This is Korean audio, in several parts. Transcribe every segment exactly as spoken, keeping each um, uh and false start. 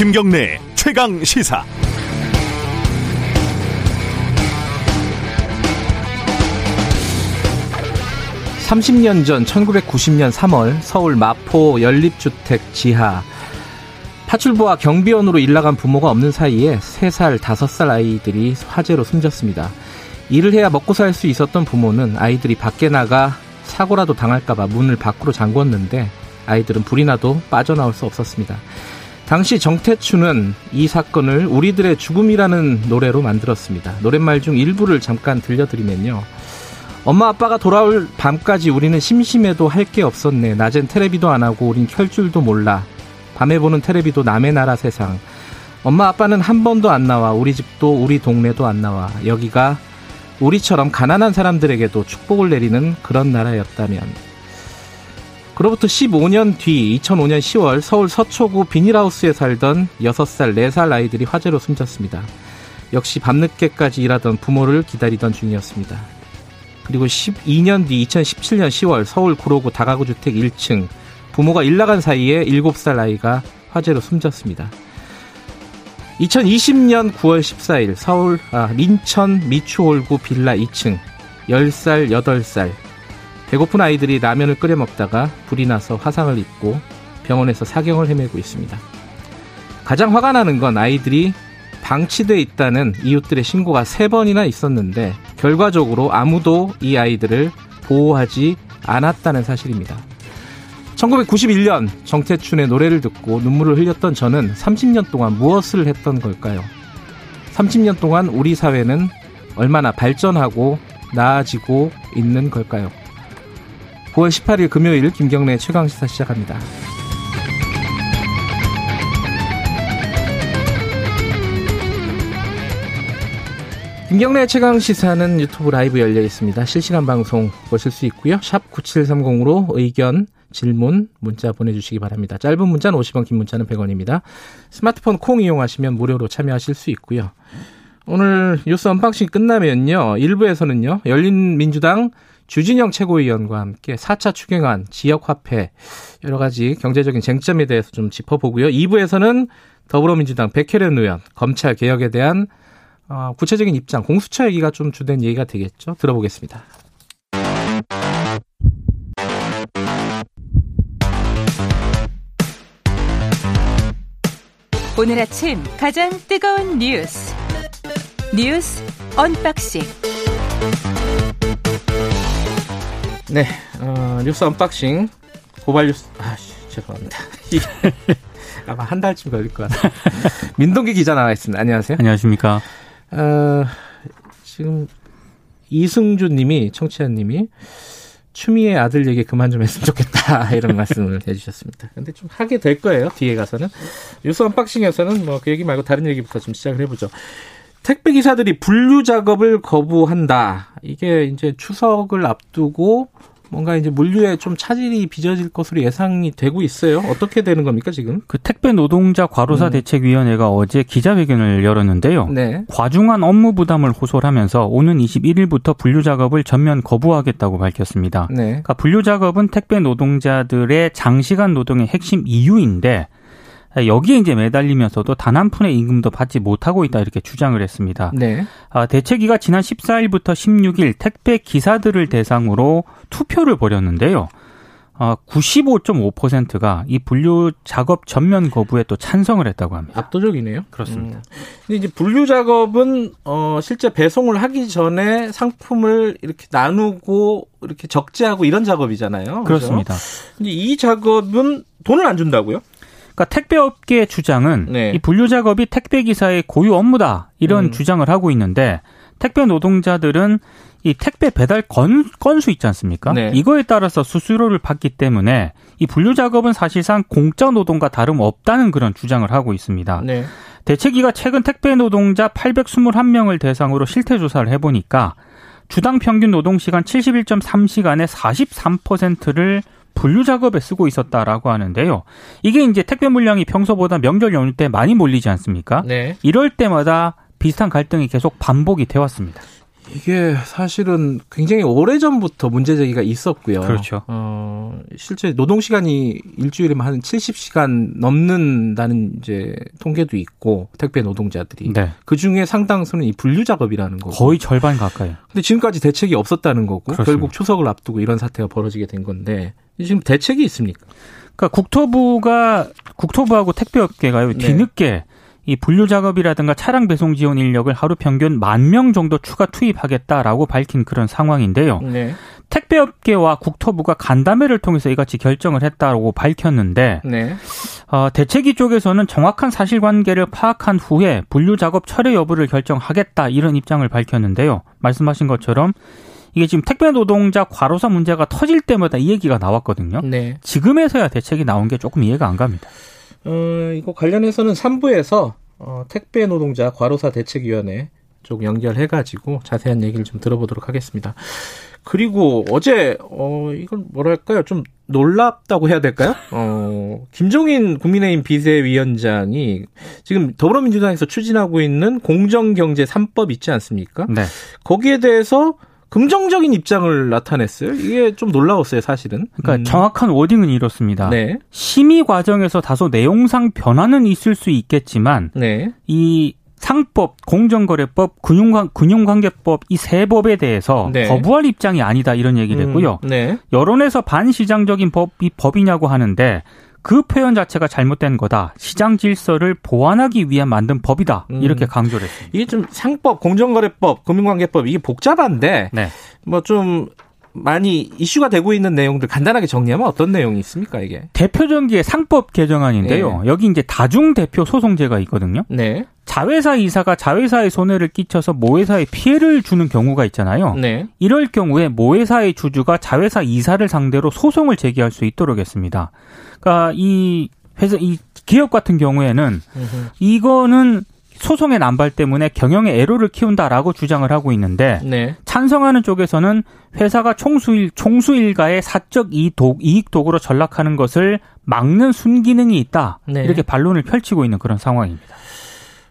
김경래 최강 시사. 삼십 년 전 천구백구십 년 삼월 서울 마포 연립주택 지하 파출부와 경비원으로 일나간 부모가 없는 사이에 세 살, 다섯 살 아이들이 화재로 숨졌습니다. 일을 해야 먹고 살 수 있었던 부모는 아이들이 밖에 나가 사고라도 당할까봐 문을 밖으로 잠궜는데 아이들은 불이 나도 빠져나올 수 없었습니다. 당시 정태춘은 이 사건을 우리들의 죽음이라는 노래로 만들었습니다. 노랫말 중 일부를 잠깐 들려드리면요. 엄마 아빠가 돌아올 밤까지 우리는 심심해도 할 게 없었네. 낮엔 테레비도 안 하고 우린 켤 줄도 몰라. 밤에 보는 테레비도 남의 나라 세상. 엄마 아빠는 한 번도 안 나와. 우리 집도 우리 동네도 안 나와. 여기가 우리처럼 가난한 사람들에게도 축복을 내리는 그런 나라였다면. 그로부터 십오 년 뒤 이천오 년 시월 서울 서초구 비닐하우스에 살던 여섯 살, 네 살 아이들이 화재로 숨졌습니다. 역시 밤늦게까지 일하던 부모를 기다리던 중이었습니다. 그리고 십이 년 뒤 이천십칠 년 시월 서울 구로구 다가구 주택 일 층 부모가 일나간 사이에 일곱 살 아이가 화재로 숨졌습니다. 이천이십 년 구월 십사일 서울 아, 인천 미추홀구 빌라 이 층 열 살, 여덟 살 배고픈 아이들이 라면을 끓여 먹다가 불이 나서 화상을 입고 병원에서 사경을 헤매고 있습니다. 가장 화가 나는 건 아이들이 방치돼 있다는 이웃들의 신고가 세 번이나 있었는데 결과적으로 아무도 이 아이들을 보호하지 않았다는 사실입니다. 천구백구십일 년 정태춘의 노래를 듣고 눈물을 흘렸던 저는 삼십 년 동안 무엇을 했던 걸까요? 삼십 년 동안 우리 사회는 얼마나 발전하고 나아지고 있는 걸까요? 구월 십팔일 금요일 김경래 최강시사 시작합니다. 김경래 최강시사는 유튜브 라이브 열려 있습니다. 실시간 방송 보실 수 있고요. 샵 구칠삼공으로 의견 질문, 문자 보내주시기 바랍니다. 짧은 문자는 오십 원, 긴 문자는 백 원입니다. 스마트폰 콩 이용하시면 무료로 참여하실 수 있고요. 오늘 뉴스 언박싱 끝나면요. 일부에서는요. 열린민주당 주진영 최고위원과 함께 사 차 추경안, 지역화폐, 여러 가지 경제적인 쟁점에 대해서 좀 짚어보고요. 이 부에서는 더불어민주당 백혜련 의원, 검찰 개혁에 대한 구체적인 입장, 공수처 얘기가 좀 주된 얘기가 되겠죠. 들어보겠습니다. 오늘 아침 가장 뜨거운 뉴스 뉴스 언박싱. 네, 어, 뉴스 언박싱 고발 뉴스. 아, 죄송합니다. 아마 한 달쯤 걸릴 것 같아요. 민동기 기자 나와 있습니다. 안녕하세요. 안녕하십니까. 어, 지금 이승주님이 청취자님이 추미애 아들 얘기 그만 좀 했으면 좋겠다 이런 말씀을 해주셨습니다. 근데 좀 하게 될 거예요. 뒤에 가서는 뉴스 언박싱에서는 뭐 그 얘기 말고 다른 얘기부터 좀 시작을 해보죠. 택배 기사들이 분류 작업을 거부한다. 이게 이제 추석을 앞두고 뭔가 이제 물류에 좀 차질이 빚어질 것으로 예상이 되고 있어요. 어떻게 되는 겁니까 지금? 그 택배 노동자 과로사 음. 대책위원회가 어제 기자회견을 열었는데요. 네. 과중한 업무 부담을 호소하면서 오는 이십일일부터 분류 작업을 전면 거부하겠다고 밝혔습니다. 네. 그러니까 분류 작업은 택배 노동자들의 장시간 노동의 핵심 이유인데 여기에 이제 매달리면서도 단 한 푼의 임금도 받지 못하고 있다 이렇게 주장을 했습니다. 네. 아, 대책위가 지난 십사일부터 십육일 택배 기사들을 대상으로 투표를 벌였는데요. 아, 구십오 점 오 퍼센트가 이 분류 작업 전면 거부에 또 찬성을 했다고 합니다. 압도적이네요. 그렇습니다. 음. 근데 이제 분류 작업은 어, 실제 배송을 하기 전에 상품을 이렇게 나누고 이렇게 적재하고 이런 작업이잖아요. 그렇습니다. 그렇죠? 근데 이 작업은 돈을 안 준다고요? 그러니까 택배업계의 주장은 네. 이 분류 작업이 택배기사의 고유 업무다 이런 음. 주장을 하고 있는데 택배 노동자들은 이 택배 배달 건, 건수 있지 않습니까? 네. 이거에 따라서 수수료를 받기 때문에 이 분류 작업은 사실상 공짜 노동과 다름없다는 그런 주장을 하고 있습니다. 네. 대책위가 최근 택배 노동자 팔백이십일 명을 대상으로 실태 조사를 해보니까 주당 평균 노동시간 칠십일 점 삼 시간의 사십삼 퍼센트를 분류 작업에 쓰고 있었다라고 하는데요. 이게 이제 택배 물량이 평소보다 명절 연휴 때 많이 몰리지 않습니까? 네. 이럴 때마다 비슷한 갈등이 계속 반복이 되었습니다. 이게 사실은 굉장히 오래전부터 문제제기가 있었고요. 그렇죠. 어, 실제 노동시간이 일주일에 한 칠십 시간 넘는다는 이제 통계도 있고, 택배 노동자들이. 네. 그중에 상당수는 이 분류작업이라는 거고. 거의 절반 가까이. 근데 지금까지 대책이 없었다는 거고, 그렇습니다. 결국 추석을 앞두고 이런 사태가 벌어지게 된 건데, 지금 대책이 있습니까? 그러니까 국토부가, 국토부하고 택배업계가요, 뒤늦게 네. 이 분류 작업이라든가 차량 배송 지원 인력을 하루 평균 만 명 정도 추가 투입하겠다라고 밝힌 그런 상황인데요. 네. 택배업계와 국토부가 간담회를 통해서 이같이 결정을 했다고 밝혔는데 네. 어, 대책위 쪽에서는 정확한 사실관계를 파악한 후에 분류 작업 철회 여부를 결정하겠다 이런 입장을 밝혔는데요. 말씀하신 것처럼 이게 지금 택배 노동자 과로사 문제가 터질 때마다 이 얘기가 나왔거든요. 네. 지금에서야 대책이 나온 게 조금 이해가 안 갑니다. 어, 이거 관련해서는 삼 부에서 어, 택배 노동자 과로사 대책위원회 쪽 연결해가지고 자세한 얘기를 좀 들어보도록 하겠습니다. 그리고 어제 어, 이걸 뭐랄까요? 좀 놀랍다고 해야 될까요? 어, 김종인 국민의힘 비대위원장이 지금 더불어민주당에서 추진하고 있는 공정경제 삼 법 있지 않습니까? 네. 거기에 대해서 긍정적인 입장을 나타냈어요. 이게 좀 놀라웠어요, 사실은. 그러니까 음. 정확한 워딩은 이렇습니다. 네. 심의 과정에서 다소 내용상 변화는 있을 수 있겠지만 네. 이 상법, 공정거래법, 금융관, 금융관계법 이 세 법에 대해서 네. 거부할 입장이 아니다 이런 얘기를 음. 했고요. 네. 여론에서 반시장적인 법이 법이냐고 하는데 그 표현 자체가 잘못된 거다. 시장 질서를 보완하기 위해 만든 법이다. 이렇게 강조를 했습니다. 이게 좀 상법, 공정거래법, 금융관계법 이게 복잡한데 네. 뭐 좀 많이 이슈가 되고 있는 내용들 간단하게 정리하면 어떤 내용이 있습니까? 이게 대표적인 게 상법 개정안인데요. 네. 여기 이제 다중 대표 소송제가 있거든요. 네. 자회사 이사가 자회사에 손해를 끼쳐서 모회사에 피해를 주는 경우가 있잖아요. 네. 이럴 경우에 모회사의 주주가 자회사 이사를 상대로 소송을 제기할 수 있도록 했습니다. 그러니까 이 회사, 이 기업 같은 경우에는 으흠. 이거는 소송의 남발 때문에 경영의 애로를 키운다라고 주장을 하고 있는데 네. 찬성하는 쪽에서는 회사가 총수일, 총수일가의 사적 이익, 이익도구로 전락하는 것을 막는 순기능이 있다. 네. 이렇게 반론을 펼치고 있는 그런 상황입니다.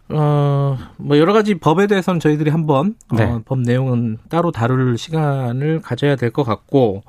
어, 뭐 여러 가지 법에 대해서는 저희들이 한번 네. 어, 법 내용은 따로 다룰 시간을 가져야 될 것 같고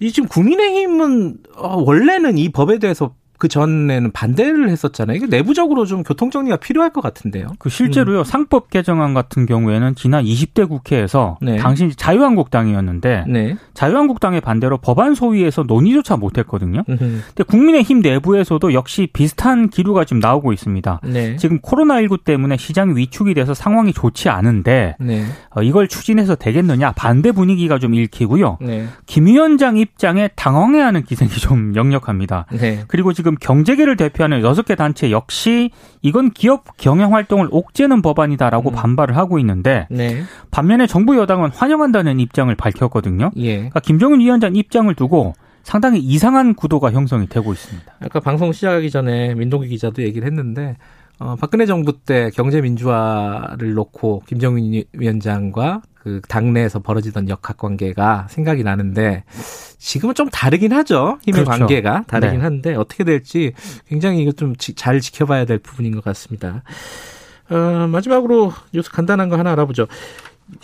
이 지금 국민의힘은 어, 원래는 이 법에 대해서 그 전에는 반대를 했었잖아요. 이게 내부적으로 좀 교통정리가 필요할 것 같은데요. 그 실제로요. 음. 상법 개정안 같은 경우에는 지난 이십 대 국회에서 네. 당시 자유한국당이었는데 네. 자유한국당의 반대로 법안 소위에서 논의조차 못했거든요. 음. 근데 국민의힘 내부에서도 역시 비슷한 기류가 지금 나오고 있습니다. 네. 지금 코로나십구 때문에 시장이 위축이 돼서 상황이 좋지 않은데 네. 어, 이걸 추진해서 되겠느냐 반대 분위기가 좀 읽히고요. 네. 김 위원장 입장에 당황해하는 기색이 좀 역력합니다. 네. 그리고 지금 지금 경제계를 대표하는 여섯 개 단체 역시 이건 기업 경영활동을 옥죄는 법안이다라고 음. 반발을 하고 있는데 네. 반면에 정부 여당은 환영한다는 입장을 밝혔거든요. 예. 그러니까 김종인 위원장 입장을 두고 상당히 이상한 구도가 형성이 되고 있습니다. 아까 방송 시작하기 전에 민동기 기자도 얘기를 했는데 어, 박근혜 정부 때 경제민주화를 놓고 김종인 위원장과 그 당내에서 벌어지던 역학관계가 생각이 나는데 지금은 좀 다르긴 하죠. 힘의 그렇죠. 관계가 다르긴 네. 한데 어떻게 될지 굉장히 이거 좀 잘 지켜봐야 될 부분인 것 같습니다. 어, 마지막으로 뉴스 간단한 거 하나 알아보죠.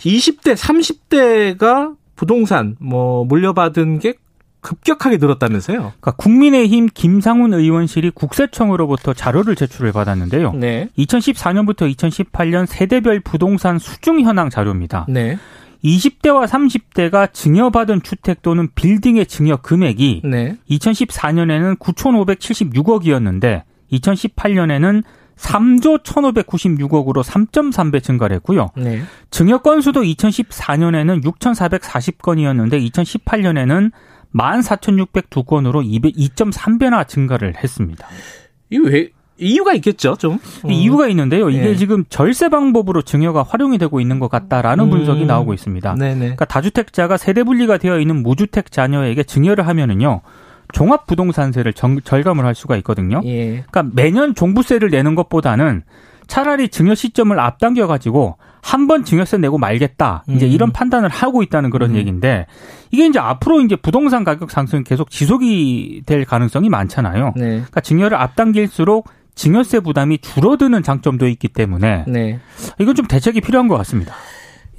이십 대, 삼십 대가 부동산 뭐 물려받은 게 급격하게 늘었다면서요. 그러니까 국민의힘 김상훈 의원실이 국세청으로부터 자료를 제출을 받았는데요. 네. 이천십사 년부터 이천십팔 년 세대별 부동산 수중 현황 자료입니다. 네. 이십 대와 삼십 대가 증여받은 주택 또는 빌딩의 증여 금액이 네. 이천십사 년에는 구천오백칠십육억이었는데 이천십팔 년에는 삼조 천오백구십육억으로 삼 점 삼 배 증가를 했고요. 네. 증여 건수도 이천십사 년에는 육천사백사십 건이었는데 이천십팔 년에는 만 사천육백이 건으로 이 점 삼 배나 증가를 했습니다. 이거 왜? 이유가 있겠죠, 좀. 이유가 있는데요. 이게 네. 지금 절세 방법으로 증여가 활용이 되고 있는 것 같다라는 음. 분석이 나오고 있습니다. 네네. 그러니까 다주택자가 세대 분리가 되어 있는 무주택 자녀에게 증여를 하면은요. 종합부동산세를 정, 절감을 할 수가 있거든요. 예. 그러니까 매년 종부세를 내는 것보다는 차라리 증여 시점을 앞당겨 가지고 한 번 증여세 내고 말겠다. 이제 음. 이런 판단을 하고 있다는 그런 음. 얘기인데 이게 이제 앞으로 이제 부동산 가격 상승이 계속 지속이 될 가능성이 많잖아요. 네. 그러니까 증여를 앞당길수록 증여세 부담이 줄어드는 장점도 있기 때문에 네. 이건 좀 대책이 필요한 것 같습니다.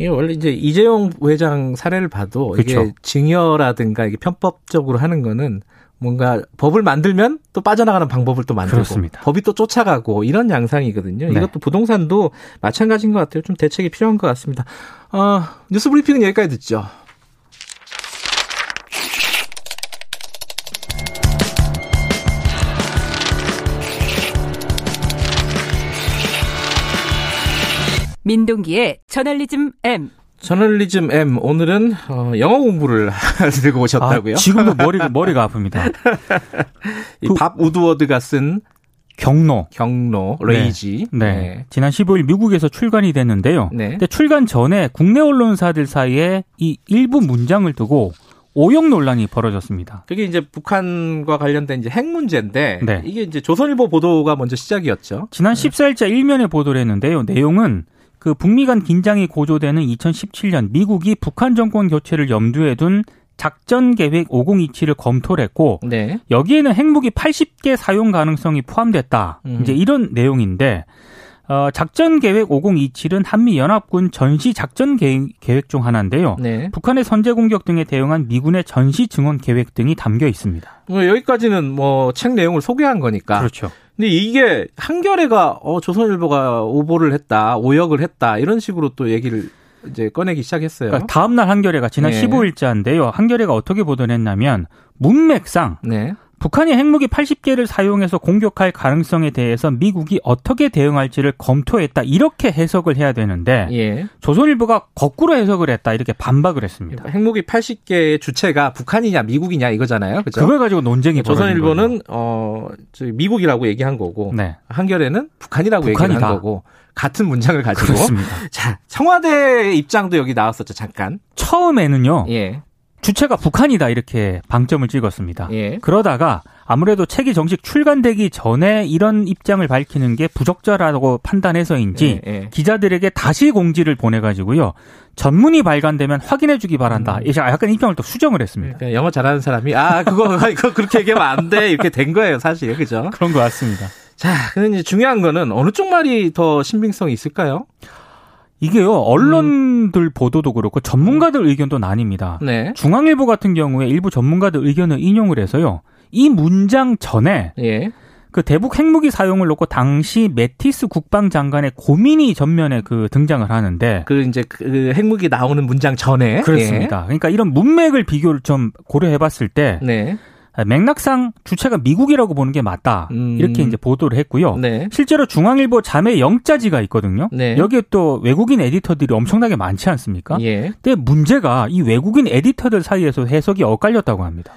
이게 원래 이제 이재용 부회장 사례를 봐도 그쵸. 이게 증여라든가 이게 편법적으로 하는 거는 뭔가 법을 만들면 또 빠져나가는 방법을 또 만들고 그렇습니다. 법이 또 쫓아가고 이런 양상이거든요. 네. 이것도 부동산도 마찬가지인 것 같아요. 좀 대책이 필요한 것 같습니다. 어, 뉴스 브리핑은 여기까지 듣죠. 민동기의 저널리즘 M. 저널리즘 M. 오늘은 어, 영어 공부를 들고 오셨다고요? 아, 지금도 머리가, 머리가 아픕니다. 이 그, 밥 우드워드가 쓴 경로. 경로. 레이지. 네, 네. 네. 지난 십오일 미국에서 출간이 됐는데요. 네. 근데 출간 전에 국내 언론사들 사이에 이 일부 문장을 두고 오용 논란이 벌어졌습니다. 그게 이제 북한과 관련된 이제 핵 문제인데 네. 이게 이제 조선일보 보도가 먼저 시작이었죠. 지난 십사일자 일면에 보도를 했는데요. 내용은 그 북미 간 긴장이 고조되는 이천십칠년 미국이 북한 정권 교체를 염두에 둔 작전계획 오공이칠을 검토를 했고 네. 여기에는 핵무기 팔십 개 사용 가능성이 포함됐다. 음. 이제 이런 내용인데 어, 작전계획 오공이칠은 한미연합군 전시작전계획 중 하나인데요. 네. 북한의 선제공격 등에 대응한 미군의 전시증원 계획 등이 담겨 있습니다. 뭐 여기까지는 뭐 책 내용을 소개한 거니까. 그렇죠. 근데 이게 한겨레가 어, 조선일보가 오보를 했다, 오역을 했다 이런 식으로 또 얘기를 이제 꺼내기 시작했어요. 그러니까 다음 날 한겨레가 지난 네. 십오일자인데요. 한겨레가 어떻게 보도를 했냐면 문맥상 네. 북한이 핵무기 팔십 개를 사용해서 공격할 가능성에 대해서 미국이 어떻게 대응할지를 검토했다 이렇게 해석을 해야 되는데 예. 조선일보가 거꾸로 해석을 했다 이렇게 반박을 했습니다. 핵무기 팔십 개의 주체가 북한이냐 미국이냐 이거잖아요. 그죠? 그걸 가지고 논쟁이 벌어진 거예요. 조선일보는 어, 미국이라고 얘기한 거고 네. 한겨레는 북한이라고 북한이다. 얘기한 거고 같은 문장을 가지고. 그렇습니다. 자, 청와대의 입장도 여기 나왔었죠. 잠깐. 처음에는요. 예. 주체가 북한이다 이렇게 방점을 찍었습니다. 예. 그러다가 아무래도 책이 정식 출간되기 전에 이런 입장을 밝히는 게 부적절하다고 판단해서인지 예, 예. 기자들에게 다시 공지를 보내가지고요. 전문이 발간되면 확인해주기 바란다. 음. 약간 입장을 또 수정을 했습니다. 그러니까 영어 잘하는 사람이 아 그거 이거 그렇게 얘기하면 안 돼 이렇게 된 거예요 사실. 그죠? 그런 것 같습니다. 자, 근데 이제 중요한 거는 어느 쪽 말이 더 신빙성이 있을까요? 이게요. 언론들 음. 보도도 그렇고 전문가들 의견도 나뉩니다. 네. 중앙일보 같은 경우에 일부 전문가들 의견을 인용을 해서요. 이 문장 전에 예. 그 대북 핵무기 사용을 놓고 당시 매티스 국방장관의 고민이 전면에 그 등장을 하는데 그 이제 그 핵무기 나오는 문장 전에 그렇습니다. 예. 그러니까 이런 문맥을 비교를 좀 고려해봤을 때. 네. 맥락상 주체가 미국이라고 보는 게 맞다 음. 이렇게 이제 보도를 했고요. 네. 실제로 중앙일보 자매 영자지가 있거든요. 네. 여기에 또 외국인 에디터들이 엄청나게 많지 않습니까? 예. 근데 문제가 이 외국인 에디터들 사이에서 해석이 엇갈렸다고 합니다.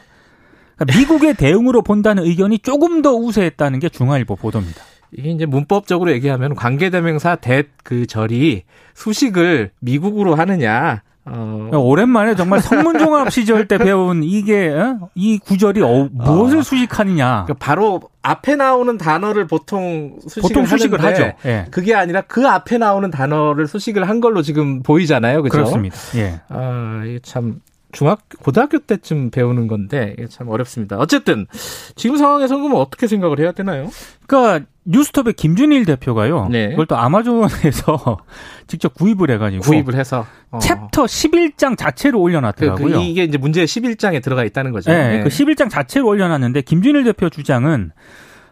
그러니까 미국의 대응으로 본다는 의견이 조금 더 우세했다는 게 중앙일보 보도입니다. 이게 이제 문법적으로 얘기하면 관계대명사 대 그 절이 수식을 미국으로 하느냐. 어... 오랜만에 정말 성문종합 시절 때 배운 이게 이 구절이 어, 무엇을 어... 수식하느냐. 그러니까 바로 앞에 나오는 단어를 보통 수식을, 보통 수식을 하죠. 예. 그게 아니라 그 앞에 나오는 단어를 수식을 한 걸로 지금 보이잖아요. 그죠? 그렇습니다. 예. 아, 이게 참 중학교 고등학교 때쯤 배우는 건데 이게 참 어렵습니다. 어쨌든 지금 상황에서 그럼 어떻게 생각을 해야 되나요? 그러니까 뉴스톱의 김준일 대표가요. 네. 그걸 또 아마존에서 직접 구입을 해가지고 구입을 해서 어. 챕터 십일 장 자체를 올려놨더라고요. 그, 그 이게 이제 문제의 십일 장에 들어가 있다는 거죠. 네, 네. 그 십일 장 자체를 올려놨는데 김준일 대표 주장은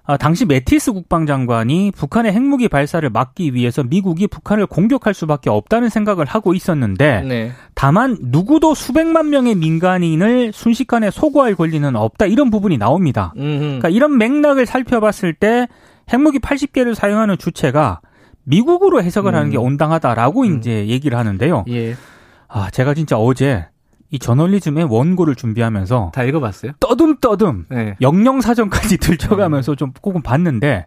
아, 당시 매티스 국방장관이 북한의 핵무기 발사를 막기 위해서 미국이 북한을 공격할 수밖에 없다는 생각을 하고 있었는데 네. 다만 누구도 수백만 명의 민간인을 순식간에 소구할 권리는 없다 이런 부분이 나옵니다. 음흠. 그러니까 이런 맥락을 살펴봤을 때 핵무기 팔십 개를 사용하는 주체가 미국으로 해석을 음. 하는 게 온당하다라고 음. 이제 얘기를 하는데요. 예. 아, 제가 진짜 어제 이 저널리즘의 원고를 준비하면서 다 읽어봤어요? 떠듬떠듬 네. 영영사전까지 들춰가면서 네. 좀 조금 봤는데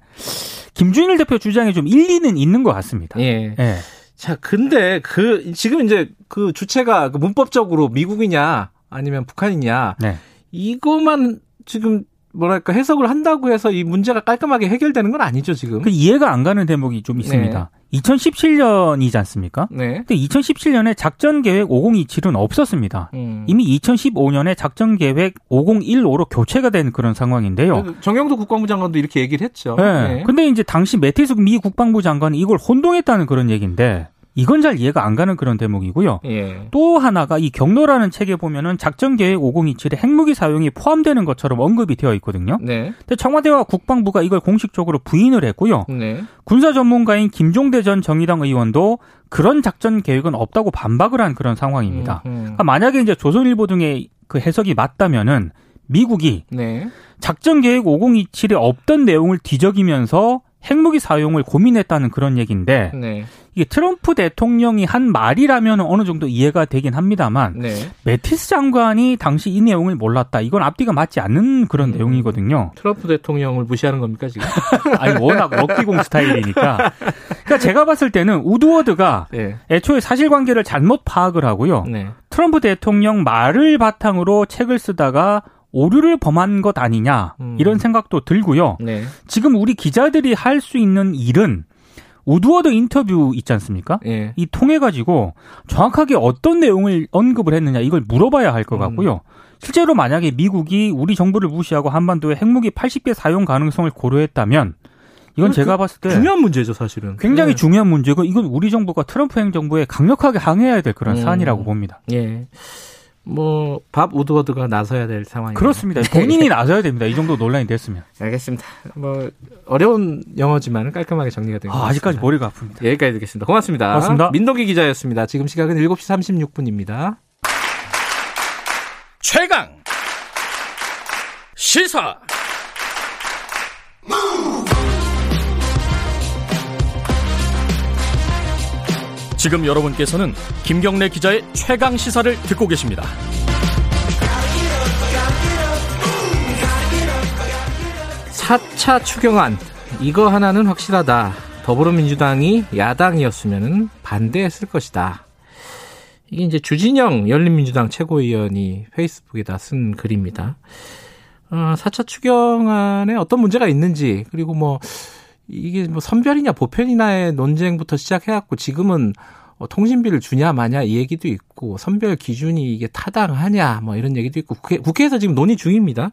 김준일 대표 주장에 좀 일리는 있는 것 같습니다. 예. 네. 자, 근데 그 지금 이제 그 주체가 문법적으로 미국이냐 아니면 북한이냐 네. 이거만 지금 뭐랄까 해석을 한다고 해서 이 문제가 깔끔하게 해결되는 건 아니죠 지금. 그 이해가 안 가는 대목이 좀 있습니다. 네. 이천십칠년이지 않습니까? 네. 근데 이천십칠년에 작전계획 오공이칠은 없었습니다. 음. 이미 이천십오년에 작전계획 오공일오로 교체가 된 그런 상황인데요. 정영도 국방부 장관도 이렇게 얘기를 했죠. 네. 네. 근데 이제 당시 매티스 미 국방부 장관이 이걸 혼동했다는 그런 얘기인데 이건 잘 이해가 안 가는 그런 대목이고요. 예. 또 하나가 이 경로라는 책에 보면은 작전계획 오공이칠에 핵무기 사용이 포함되는 것처럼 언급이 되어 있거든요. 네. 근데 청와대와 국방부가 이걸 공식적으로 부인을 했고요. 네. 군사 전문가인 김종대 전 정의당 의원도 그런 작전 계획은 없다고 반박을 한 그런 상황입니다. 음, 음. 그러니까 만약에 이제 조선일보 등의 그 해석이 맞다면은 미국이 네. 작전 계획 오공이칠에 없던 내용을 뒤적이면서 핵무기 사용을 고민했다는 그런 얘기인데 네. 이게 트럼프 대통령이 한 말이라면 어느 정도 이해가 되긴 합니다만 네. 매티스 장관이 당시 이 내용을 몰랐다. 이건 앞뒤가 맞지 않는 그런 음, 내용이거든요. 트럼프 대통령을 무시하는 겁니까 지금? 아니 워낙 럭키공 스타일이니까. 그러니까 제가 봤을 때는 우드워드가 네. 애초에 사실관계를 잘못 파악을 하고요. 네. 트럼프 대통령 말을 바탕으로 책을 쓰다가 오류를 범한 것 아니냐 이런 생각도 들고요. 네. 지금 우리 기자들이 할 수 있는 일은 우드워드 인터뷰 있지 않습니까? 네. 이 통해가지고 정확하게 어떤 내용을 언급을 했느냐 이걸 물어봐야 할 것 같고요. 음. 실제로 만약에 미국이 우리 정부를 무시하고 한반도에 핵무기 팔십 개 사용 가능성을 고려했다면 이건 제가 봤을 때 중요한 문제죠, 사실은. 굉장히 예. 중요한 문제고 이건 우리 정부가 트럼프 행정부에 강력하게 항의해야 될 그런 음. 사안이라고 봅니다. 예. 뭐 밥 우드워드가 나서야 될 상황이에요. 그렇습니다. 본인이 나서야 됩니다. 이 정도 논란이 됐으면. 알겠습니다. 뭐 어려운 영어지만 깔끔하게 정리가 된 것 같습니다. 아, 아직까지 머리가 아픕니다. 여기까지 듣겠습니다. 고맙습니다. 고맙습니다. 민동기 기자였습니다. 지금 시각은 일곱 시 삼십육 분입니다. 최강 시사 지금 여러분께서는 김경래 기자의 최강 시사를 듣고 계십니다. 사 차 추경안, 이거 하나는 확실하다. 더불어민주당이 야당이었으면 반대했을 것이다. 이게 이제 주진영 열린민주당 최고위원이 페이스북에다 쓴 글입니다. 어, 사 차 추경안에 어떤 문제가 있는지, 그리고 뭐, 이게 뭐 선별이냐 보편이냐의 논쟁부터 시작해갖고 지금은 통신비를 주냐 마냐 이 얘기도 있고 선별 기준이 이게 타당하냐 뭐 이런 얘기도 있고 국회, 국회에서 지금 논의 중입니다.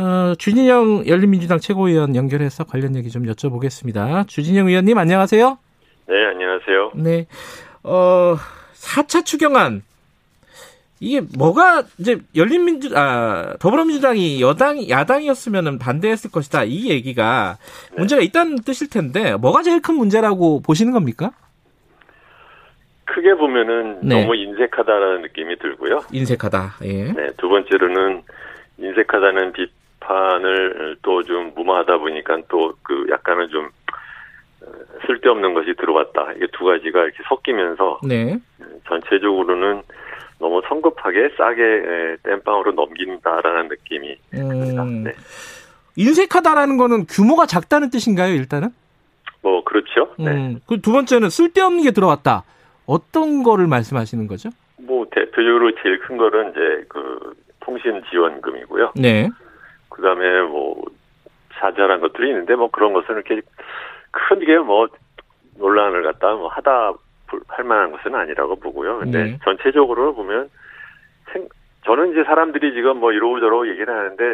어, 주진영 열린민주당 최고위원 연결해서 관련 얘기 좀 여쭤보겠습니다. 주진영 의원님 안녕하세요. 네, 안녕하세요. 네, 어, 사 차 추경안 이게 뭐가 이제 열린민주 아 더불어민주당이 여당 야당이었으면은 반대했을 것이다 이 얘기가 네. 문제가 있다는 뜻일 텐데 뭐가 제일 큰 문제라고 보시는 겁니까? 크게 보면은 네. 너무 인색하다라는 느낌이 들고요. 인색하다. 예. 네. 두 번째로는 인색하다는 비판을 또 좀 무마하다 보니까 또 그 약간은 좀 쓸데없는 것이 들어왔다. 이게 두 가지가 이렇게 섞이면서 네. 전체적으로는 너무 성급하게 싸게 땜빵으로 넘긴다라는 느낌이 듭니다. 음, 네. 인색하다라는 거는 규모가 작다는 뜻인가요, 일단은? 뭐 그렇죠. 음, 네. 그 두 번째는 쓸데없는 게 들어왔다. 어떤 거를 말씀하시는 거죠? 뭐 대표적으로 제일 큰 거는 이제 그 통신 지원금이고요. 네. 그다음에 뭐 자잘한 것들이 있는데 뭐 그런 것은 이렇게 크게 뭐 논란을 갖다 뭐 하다. 할 만한 것은 아니라고 보고요. 근데 네. 전체적으로 보면 저는 이제 사람들이 지금 뭐 이러고저러고 얘기를 하는데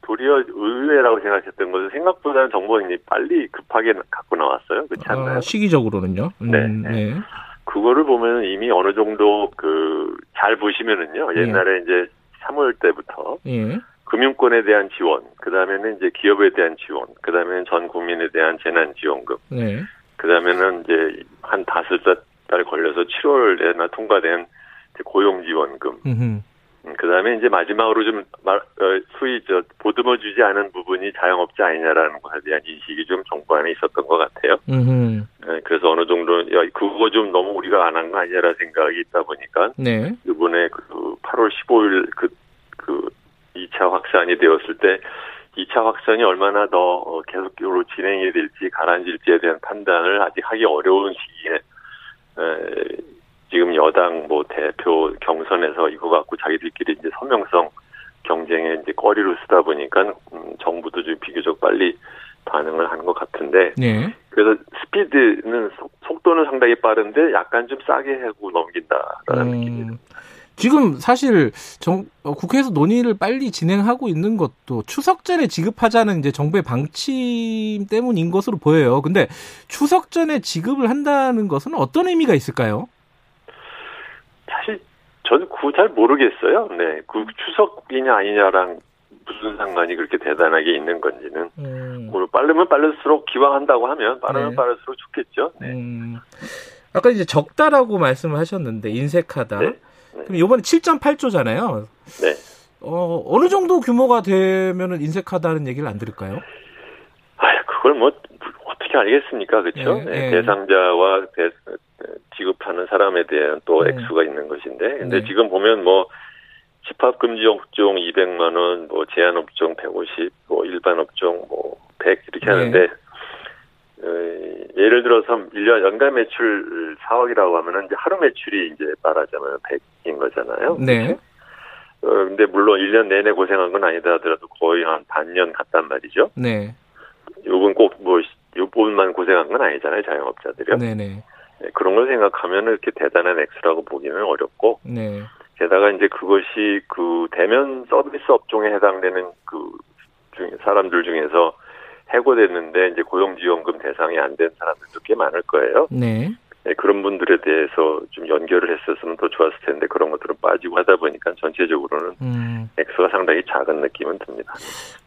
도리어 의외라고 생각했던 것은 생각보다는 정보원이 빨리 급하게 갖고 나왔어요. 그렇지 않나요? 어, 시기적으로는요. 음, 네, 네. 네. 그거를 보면 이미 어느 정도 그 잘 보시면은요. 옛날에 네. 이제 삼월 때부터 네. 금융권에 대한 지원, 그 다음에는 이제 기업에 대한 지원, 그 다음에는 전 국민에 대한 재난지원금, 네. 그 다음에는 이제 한 다섯 달 달 걸려서 칠월에나 통과된 고용지원금. 음흠. 그다음에 이제 마지막으로 좀 수위 저 보듬어주지 않은 부분이 자영업자 아니냐라는 것에 대한 인식이 좀 정부 안에 있었던 것 같아요. 음흠. 그래서 어느 정도 그거 좀 너무 우리가 안 한 거 아니냐라는 생각이 있다 보니까 네. 이번에 그 팔월 십오일 그, 그 이 차 확산이 되었을 때 이 차 확산이 얼마나 더 계속적으로 진행이 될지 가라앉을지에 대한 판단을 아직 하기 어려운 시기에 에, 지금 여당 뭐 대표 경선에서 이거 갖고 자기들끼리 이제 서명성 경쟁에 이제 꺼리로 쓰다 보니까 음, 정부도 좀 비교적 빨리 반응을 한 것 같은데 네. 그래서 스피드는 속도는 상당히 빠른데 약간 좀 싸게 하고 넘긴다라는 음, 느낌입니다. 지금 사실 정, 어, 국회에서 논의를 빨리 진행하고 있는 것도 추석 전에 지급하자는 이제 정부의 방침 때문인 것으로 보여요. 근데 추석 전에 지급을 한다는 것은 어떤 의미가 있을까요? 사실 저는 그거 잘 모르겠어요. 네, 그 추석이냐 아니냐랑 무슨 상관이 그렇게 대단하게 있는 건지는. 음. 빠르면 빠를수록 기왕한다고 하면 빠르면 네. 빠를수록 좋겠죠. 네. 음. 아까 이제 적다라고 말씀을 하셨는데 인색하다. 네? 네. 그럼 이번에 칠 점 팔 조잖아요. 네. 어, 어느 정도 규모가 되면은 인색하다는 얘기를 안 들을까요? 아, 그걸 뭐 어떻게 알겠습니까, 그렇죠? 네. 네. 네. 대상자와 대, 지급하는 사람에 대한 또 액수가 네. 있는 것인데, 근데 네. 지금 보면 뭐 집합금지 업종 이백만 원, 뭐 제한업종 백오십, 뭐 일반업종 뭐 백 이렇게 네. 하는데. 예를 들어서 일 년 연간 매출 사억이라고 하면은 이제 하루 매출이 이제 말하자면 백인 거잖아요. 네. 어, 근데 물론 일 년 내내 고생한 건 아니다 하더라도 거의 한 반년 갔단 말이죠. 네. 요건 꼭 뭐 요 부분만 고생한 건 아니잖아요, 자영업자들이요. 네네. 네, 그런 걸 생각하면 이렇게 대단한 액수라고 보기는 어렵고. 네. 게다가 이제 그것이 그 대면 서비스 업종에 해당되는 그 중 사람들 중에서 해고됐는데 이제 고용지원금 대상이 안 된 사람들도 꽤 많을 거예요. 네. 네. 그런 분들에 대해서 좀 연결을 했었으면 더 좋았을 텐데 그런 것들은 빠지고 하다 보니까 전체적으로는 음. 액수가 상당히 작은 느낌은 듭니다.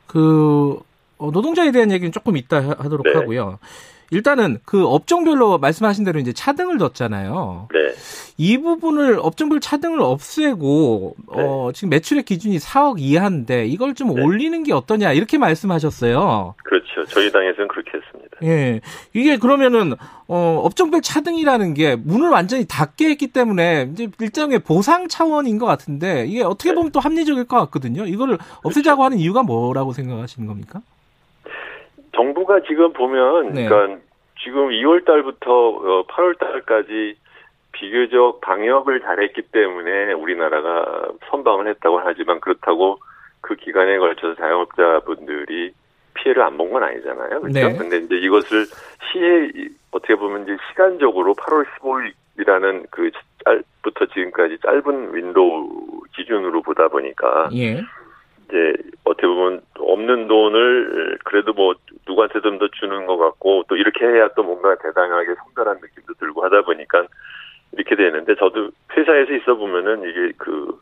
그 노동자에 대한 얘기는 조금 이따 하도록 네. 하고요. 일단은 그 업종별로 말씀하신 대로 이제 차등을 뒀잖아요. 네. 이 부분을 업종별 차등을 없애고 네. 어, 지금 매출액 기준이 사억 이하인데 이걸 좀 네. 올리는 게 어떠냐 이렇게 말씀하셨어요. 그렇죠. 저희 당에서는 그렇게 했습니다. 예, 이게 그러면은 어, 업종별 차등이라는 게 문을 완전히 닫게 했기 때문에 이제 일종의 보상 차원인 것 같은데 이게 어떻게 보면 네. 또 합리적일 것 같거든요. 이거를 없애자고 그렇죠. 하는 이유가 뭐라고 생각하시는 겁니까? 정부가 지금 보면, 네. 그러니까 지금 이월 달부터 팔월 달까지 비교적 방역을 잘했기 때문에 우리나라가 선방을 했다고 하지만 그렇다고 그 기간에 걸쳐서 자영업자분들이 피해를 안 본 건 아니잖아요. 그렇죠? 근데 네. 이제 이것을 시에, 어떻게 보면 이제 시간적으로 팔월 십오일이라는 그 짤부터 지금까지 짧은 윈도우 기준으로 보다 보니까. 예. 이제 어떻게 보면 없는 돈을 그래도 뭐 누구한테 좀 더 주는 것 같고 또 이렇게 해야 또 뭔가 대단하게 성가란 느낌도 들고 하다 보니까 이렇게 되는데 저도 회사에서 있어 보면은 이게 그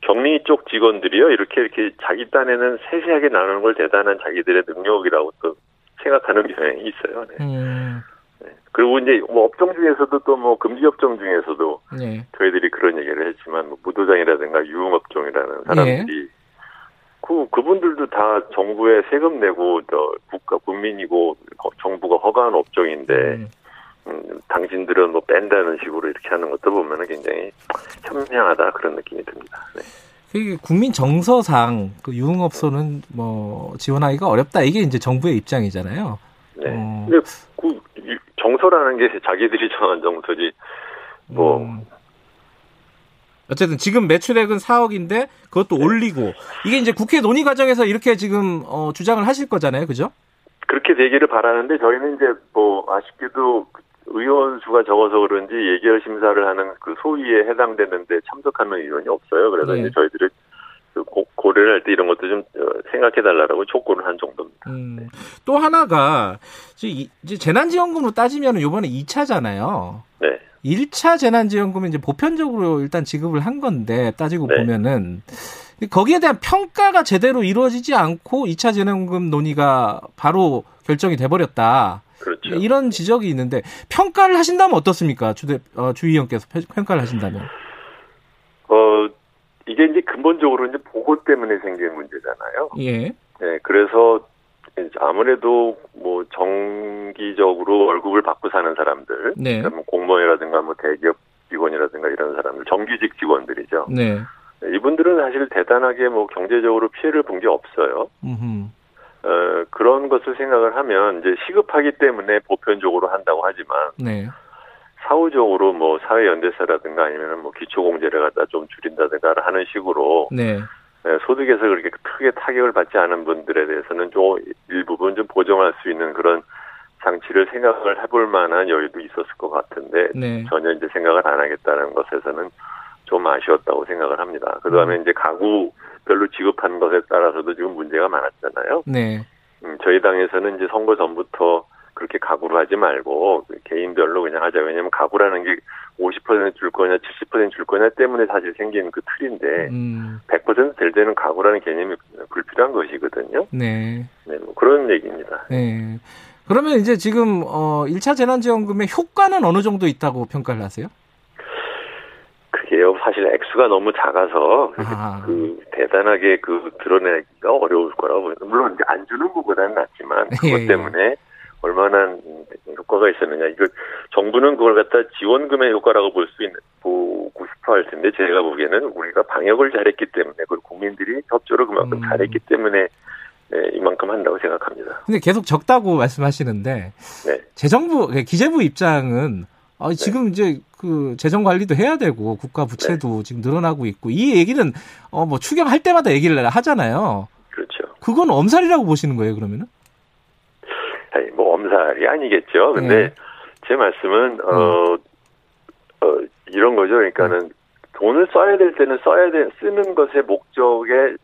격리 쪽 직원들이요 이렇게 이렇게 자기 딴에는 세세하게 나누는 걸 대단한 자기들의 능력이라고 또 생각하는 경향이 있어요. 네. 음. 네. 그리고 이제 뭐 업종 중에서도 또 뭐 금지 업종 중에서도 네. 저희들이 그런 얘기를 했지만 뭐 무도장이라든가 유흥업종이라는 사람들이 네. 그, 그분들도 다 정부에 세금 내고, 저, 국가, 국민이고, 정부가 허가한 업종인데, 음. 음, 당신들은 뭐 뺀다는 식으로 이렇게 하는 것도 보면은 굉장히 현명하다 그런 느낌이 듭니다. 네. 그 국민 정서상, 그 유흥업소는 뭐, 지원하기가 어렵다. 이게 이제 정부의 입장이잖아요. 네. 어. 근데 그, 정서라는 게 자기들이 정한 정서지, 뭐, 음. 어쨌든 지금 매출액은 사억인데 그것도 네. 올리고 이게 이제 국회 논의 과정에서 이렇게 지금 어, 주장을 하실 거잖아요, 그죠? 그렇게 되기를 바라는데 저희는 이제 뭐 아쉽게도 의원 수가 적어서 그런지 예결 심사를 하는 그 소위에 해당되는데 참석하는 의원이 없어요. 그래서 네. 이제 저희들이 고, 고려를 할 때 이런 것도 좀 생각해달라고 촉구를 한 정도입니다. 음, 네. 또 하나가 이제 재난지원금으로 따지면 이번에 이 차잖아요. 네. 일 차 재난지원금은 이제 보편적으로 일단 지급을 한 건데, 따지고 네. 보면은. 거기에 대한 평가가 제대로 이루어지지 않고 이 차 재난지원금 논의가 바로 결정이 돼버렸다. 그렇죠. 이런 지적이 있는데, 평가를 하신다면 어떻습니까? 주대, 어, 주의원께서 평가를 하신다면. 어, 이게 이제 근본적으로 이제 보고 때문에 생긴 문제잖아요. 예. 네, 그래서 아무래도 뭐 정기적으로 월급을 받고 사는 사람들, 네. 그러니까 뭐 공무원이라든가 뭐 대기업 직원이라든가 이런 사람들, 정규직 직원들이죠. 네. 이분들은 사실 대단하게 뭐 경제적으로 피해를 본 게 없어요. 음흠. 어, 그런 것을 생각을 하면 이제 시급하기 때문에 보편적으로 한다고 하지만 네. 사후적으로 뭐 사회연대세라든가 아니면은 뭐 기초공제를 갖다 좀 줄인다든가 하는 식으로. 네. 네, 소득에서 그렇게 크게 타격을 받지 않은 분들에 대해서는 좀 일부분 좀 보정할 수 있는 그런 장치를 생각을 해볼 만한 여유도 있었을 것 같은데 네. 전혀 이제 생각을 안 하겠다는 것에서는 좀 아쉬웠다고 생각을 합니다. 그 다음에 이제 가구별로 지급한 것에 따라서도 지금 문제가 많았잖아요. 네. 음, 저희 당에서는 이제 선거 전부터 그렇게 가구로 하지 말고 개인별로 그냥 하자. 왜냐하면 가구라는 게 오십 퍼센트 줄 거냐 칠십 퍼센트 줄 거냐 때문에 사실 생기는 그 틀인데 음. 백 퍼센트 될 때는 가구라는 개념이 불필요한 것이거든요. 네. 네, 뭐 그런 얘기입니다. 네. 그러면 이제 지금 어, 일 차 재난지원금의 효과는 어느 정도 있다고 평가를 하세요? 그게요. 사실 액수가 너무 작아서 아. 그 대단하게 그 드러내기가 어려울 거라고. 물론 이제 안 주는 것보다는 낫지만 그것 예. 때문에 얼마나 효과가 있었느냐. 이거 정부는 그걸 갖다 지원금의 효과라고 볼 수 있는, 보고 싶어 할 텐데 제가 보기에는 우리가 방역을 잘했기 때문에, 그리고 국민들이 협조를 그만큼 음. 잘했기 때문에 네, 이만큼 한다고 생각합니다. 근데 계속 적다고 말씀하시는데 네. 재정부, 기재부 입장은 아, 지금 네. 이제 그 재정 관리도 해야 되고 국가 부채도 네. 지금 늘어나고 있고 이 얘기는 어, 뭐 추경할 때마다 얘기를 하잖아요. 그렇죠. 그건 엄살이라고 보시는 거예요, 그러면은? 아니, 뭐 엄살이 아니겠죠. 근데 네. 제 말씀은 어, 네. 어 이런 거죠. 그러니까는 네. 돈을 써야 될 때는 써야 돼, 쓰는 것의 목적에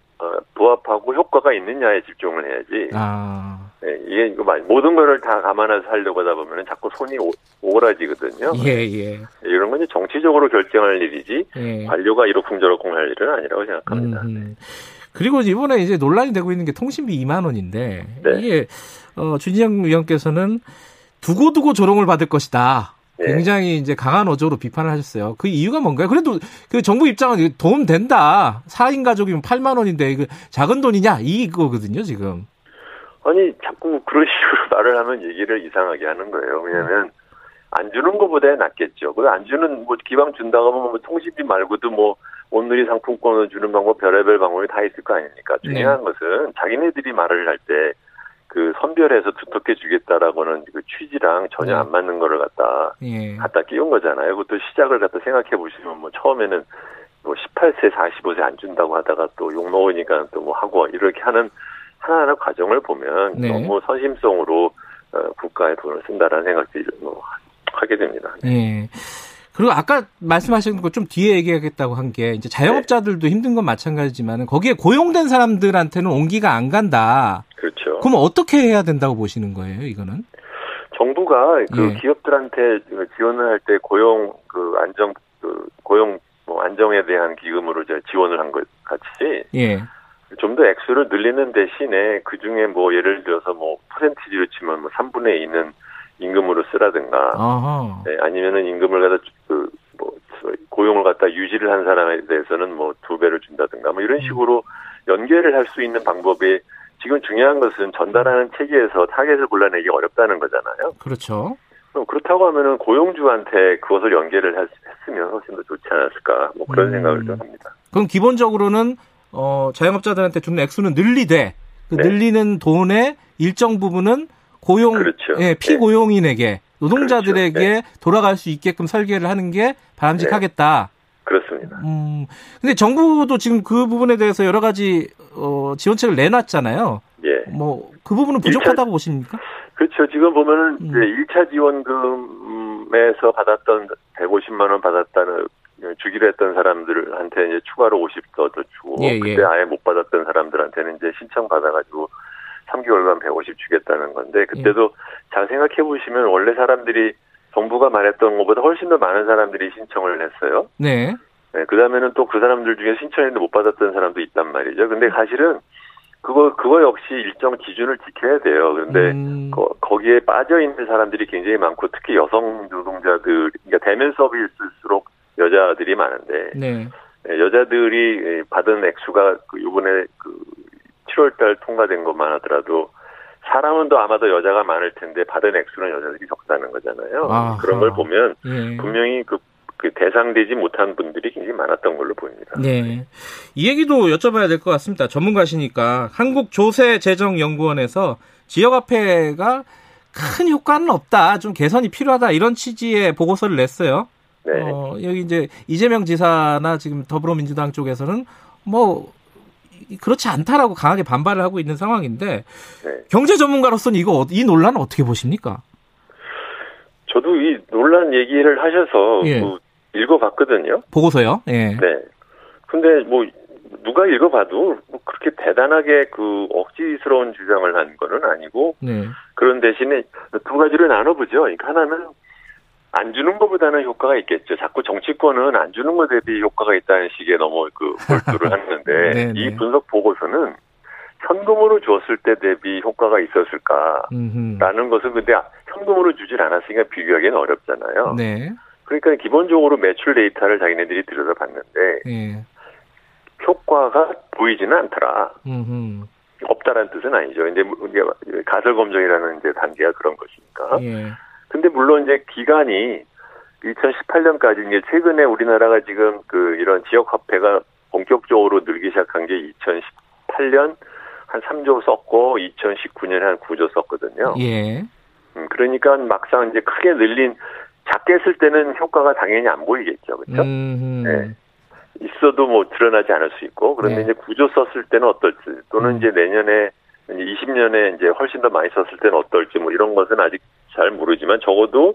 부합하고 효과가 있느냐에 집중을 해야지. 아. 네, 이게 이거 모든 거를 다 감안해서 하려고 하다 보면은 자꾸 손이 오, 오그라지거든요. 예, 예. 이런 건 이제 정치적으로 결정할 일이지 예. 관료가 이러쿵저러쿵 할 일은 아니라고 생각합니다. 음, 네. 그리고 이번에 이제 논란이 되고 있는 게 통신비 이만 원인데 네. 이게 어, 주진영 의원께서는 두고두고 조롱을 받을 것이다. 굉장히 이제 강한 어조로 비판을 하셨어요. 그 이유가 뭔가요? 그래도 그 정부 입장은 도움 된다. 사 인 가족이면 팔만 원인데 이거 작은 돈이냐? 이거거든요, 지금. 아니, 자꾸 그런 식으로 말을 하면 얘기를 이상하게 하는 거예요. 왜냐면 안 주는 것보다 낫겠죠. 그 안 주는 뭐 기왕 준다고 하면 뭐 통신비 말고도 뭐 온누리 상품권을 주는 방법, 별의별 방법이 다 있을 거 아닙니까? 중요한 네. 것은 자기네들이 말을 할 때 그 선별해서 두텁게 주겠다라고는 그 취지랑 전혀 안 맞는 거를 갖다 예. 갖다 끼운 거잖아요. 그것도 시작을 갖다 생각해 보시면 뭐 처음에는 뭐 십팔 세, 사십오 세 안 준다고 하다가 또 욕 먹으니까 또 뭐 하고 이렇게 하는 하나하나 과정을 보면 네. 너무 선심성으로 국가의 돈을 쓴다라는 생각들을 뭐 하게 됩니다. 네. 예. 그리고 아까 말씀하신 거 좀 뒤에 얘기하겠다고 한 게 이제 자영업자들도 네. 힘든 건 마찬가지지만 거기에 고용된 사람들한테는 온기가 안 간다. 그렇죠. 그럼 어떻게 해야 된다고 보시는 거예요, 이거는? 정부가 그 예. 기업들한테 지원을 할 때 고용 그 안정 그 고용 뭐 안정에 대한 기금으로 이제 지원을 한 것 같이 예. 좀 더 액수를 늘리는 대신에 그 중에 뭐 예를 들어서 뭐 퍼센티지로 치면 뭐 삼분의 이는 임금으로 쓰라든가, 네, 아니면은 임금을 갖다 그 뭐 고용을 갖다 유지를 한 사람에 대해서는 뭐 두 배를 준다든가, 뭐 이런 식으로 연계를 할 수 있는 방법이 지금 중요한 것은 전달하는 체계에서 타겟을 골라내기 어렵다는 거잖아요. 그렇죠. 그럼 그렇다고 하면은 고용주한테 그것을 연계를 했으면 훨씬 더 좋지 않았을까, 뭐 그런 음. 생각을 좀 합니다. 그럼 기본적으로는 어, 자영업자들한테 주는 액수는 늘리되 그 네. 늘리는 돈의 일정 부분은 고용, 그렇죠. 예, 피고용인에게, 네. 노동자들에게 그렇죠. 네. 돌아갈 수 있게끔 설계를 하는 게 바람직하겠다. 네. 그렇습니다. 음, 근데 정부도 지금 그 부분에 대해서 여러 가지, 어, 지원책을 내놨잖아요. 예. 뭐, 그 부분은 부족하다고 일 차, 보십니까? 그렇죠. 지금 보면은, 음. 이제 일 차 지원금에서 받았던, 백오십만 원 받았다는, 주기로 했던 사람들한테 이제 추가로 오십 더 더 주고, 예, 예. 그때 아예 못 받았던 사람들한테는 이제 신청받아가지고, 삼 개월간 백오십 주겠다는 건데 그때도 예. 잘 생각해 보시면 원래 사람들이 정부가 말했던 것보다 훨씬 더 많은 사람들이 신청을 했어요. 네. 네, 그다음에는 또 그 사람들 중에 신청했는데 못 받았던 사람도 있단 말이죠. 근데 사실은 그거 그거 역시 일정 기준을 지켜야 돼요. 그런데 음. 거, 거기에 빠져 있는 사람들이 굉장히 많고 특히 여성 노동자들, 그러니까 대면 서비스일수록 여자들이 많은데 네. 네, 여자들이 받은 액수가 그 이번에 그 칠월 달 통과된 것만 하더라도 사람은 더 아마도 여자가 많을 텐데 받은 액수는 여자들이 적다는 거잖아요. 아하. 그런 걸 보면 예. 분명히 그, 그 대상되지 못한 분들이 굉장히 많았던 걸로 보입니다. 네, 이 얘기도 여쭤봐야 될 것 같습니다. 전문가시니까 한국조세재정연구원에서 지역화폐가 큰 효과는 없다, 좀 개선이 필요하다 이런 취지의 보고서를 냈어요. 네. 어, 여기 이제 이재명 지사나 지금 더불어민주당 쪽에서는 뭐 그렇지 않다라고 강하게 반발을 하고 있는 상황인데 네. 경제 전문가로서는 이거 이 논란은 어떻게 보십니까? 저도 이 논란 얘기를 하셔서 예. 그 읽어봤거든요. 보고서요? 예. 네. 근데 뭐 누가 읽어봐도 뭐 그렇게 대단하게 그 억지스러운 주장을 한 거는 아니고, 네. 그런 대신에 두 가지를 나눠보죠. 그러니까 하나는 안 주는 것보다는 효과가 있겠죠. 자꾸 정치권은 안 주는 것 대비 효과가 있다는 식의 너무 그 몰두를 하는데 이 분석 보고서는 현금으로 줬을 때 대비 효과가 있었을까라는 것은, 근데 현금으로 주질 않았으니까 비교하기는 어렵잖아요. 네. 그러니까 기본적으로 매출 데이터를 자기네들이 들여다봤는데, 네. 효과가 보이지는 않더라. 음흠. 없다라는 뜻은 아니죠. 이제 가설 검증이라는 이제 단계가 그런 것이니까. 예. 근데 물론 이제 기간이 이천십팔 년까지, 이제 최근에 우리나라가 지금 그 이런 지역 화폐가 본격적으로 늘기 시작한 게 이천십팔 년 한 삼 조 썼고 이천십구 년에 한 구 조 썼거든요. 예. 음, 그러니까 막상 이제 크게 늘린, 작게 쓸 때는 효과가 당연히 안 보이겠죠. 그렇죠? 네. 있어도 뭐 드러나지 않을 수 있고, 그런데 네. 이제 구조 썼을 때는 어떨지, 또는 음. 이제 내년에 이십 년에 이제 훨씬 더 많이 썼을 때는 어떨지, 뭐 이런 것은 아직 잘 모르지만, 적어도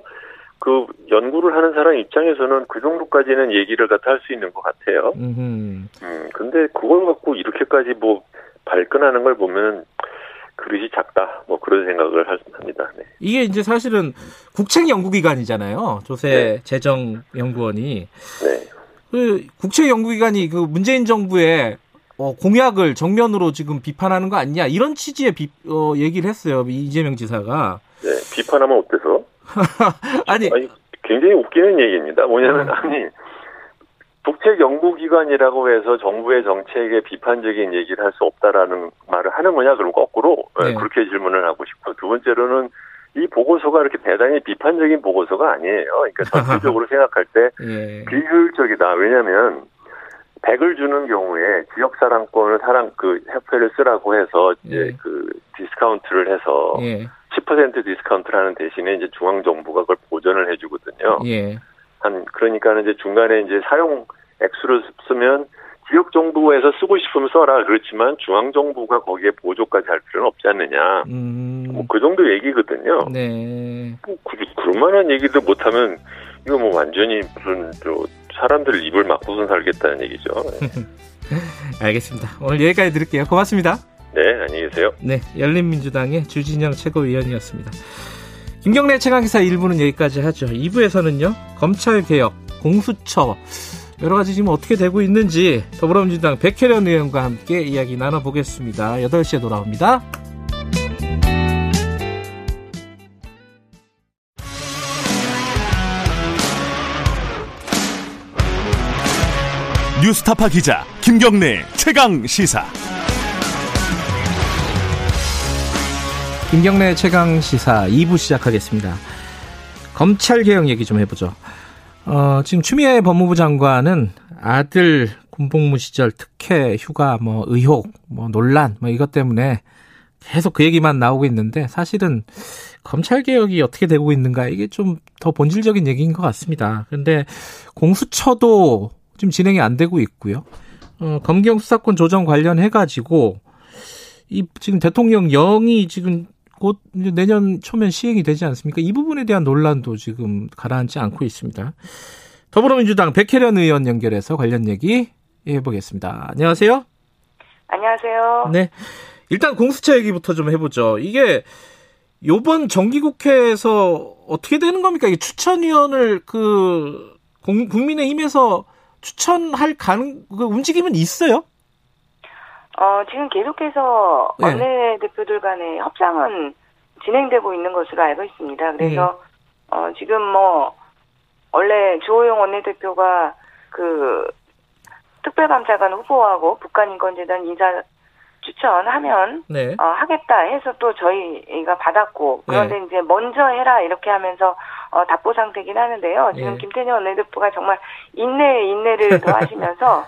그 연구를 하는 사람 입장에서는 그 정도까지는 얘기를 갖다 할 수 있는 것 같아요. 음. 음, 근데 그걸 갖고 이렇게까지 뭐 발끈하는 걸 보면 그릇이 작다, 뭐 그런 생각을 합니다. 네. 이게 이제 사실은 국책 연구기관이잖아요. 조세 네. 재정연구원이. 네. 그 국책 연구기관이 그 문재인 정부의 어 공약을 정면으로 지금 비판하는 거 아니냐, 이런 취지의 비, 어 얘기를 했어요. 이재명 지사가. 네, 비판하면 어때서? 아니, 아니 굉장히 웃기는 얘기입니다. 뭐냐면 아니 국책 연구기관이라고 해서 정부의 정책에 비판적인 얘기를 할 수 없다라는 말을 하는 거냐, 그럼 거꾸로 네. 그렇게 질문을 하고 싶고, 두 번째로는 이 보고서가 이렇게 대단히 비판적인 보고서가 아니에요. 그러니까 전체적으로 생각할 때 예. 비효율적이다. 왜냐하면 백을 주는 경우에 지역 사랑권을 사랑 그 협회를 쓰라고 해서 이제 예. 그 디스카운트를 해서 예. 십 퍼센트 디스카운트를 하는 대신에 이제 중앙 정부가 그걸 보전을 해주거든요. 예. 한 그러니까는 이제 중간에 이제 사용 액수를 쓰면 지역 정부에서 쓰고 싶으면 써라. 그렇지만 중앙 정부가 거기에 보조까지 할 필요는 없지 않느냐. 음. 뭐 그 정도 얘기거든요. 네. 뭐 그, 그럴만한 얘기도 못하면 이거 뭐 완전히 무슨 저 사람들 입을 막고선 살겠다는 얘기죠. 알겠습니다. 오늘 여기까지 드릴게요. 고맙습니다. 네, 안녕히 계세요. 네, 열린민주당의 주진영 최고위원이었습니다. 김경래 최강기사 일 부는 여기까지 하죠. 이 부에서는요, 검찰개혁, 공수처 여러 가지 지금 어떻게 되고 있는지 더불어민주당 백혜련 의원과 함께 이야기 나눠보겠습니다. 여덟 시에 돌아옵니다. 뉴스타파 기자 김경래 최강 시사. 김경래 최강 시사 이 부 시작하겠습니다. 검찰개혁 얘기 좀 해보죠. 어, 지금 추미애 법무부 장관은 아들 군복무 시절 특혜 휴가 뭐 의혹, 뭐 논란, 뭐 이것 때문에 계속 그 얘기만 나오고 있는데, 사실은 검찰개혁이 어떻게 되고 있는가, 이게 좀 더 본질적인 얘기인 것 같습니다. 그런데 공수처도 지금 진행이 안 되고 있고요. 어, 검경 수사권 조정 관련해가지고, 이 지금 대통령령이 지금 곧 내년 초면 시행이 되지 않습니까? 이 부분에 대한 논란도 지금 가라앉지 않고 있습니다. 더불어민주당 백혜련 의원 연결해서 관련 얘기 해보겠습니다. 안녕하세요. 안녕하세요. 네, 일단 공수처 얘기부터 좀 해보죠. 이게 이번 정기국회에서 어떻게 되는 겁니까? 이게 추천위원을 그 공, 국민의힘에서 추천할 가능, 그 움직임은 있어요? 어, 지금 계속해서 원내대표들 간의 협상은 진행되고 있는 것으로 알고 있습니다. 그래서, 네. 어, 지금 뭐, 원래 주호영 원내대표가 그, 특별감찰관 후보하고 북한인권재단 인사 추천하면, 네. 어, 하겠다 해서 또 저희가 받았고, 그런데 네. 이제 먼저 해라 이렇게 하면서, 어, 답보 상태긴 하는데요. 지금 네. 김태년 원내대표가 정말 인내에 인내를 더하시면서,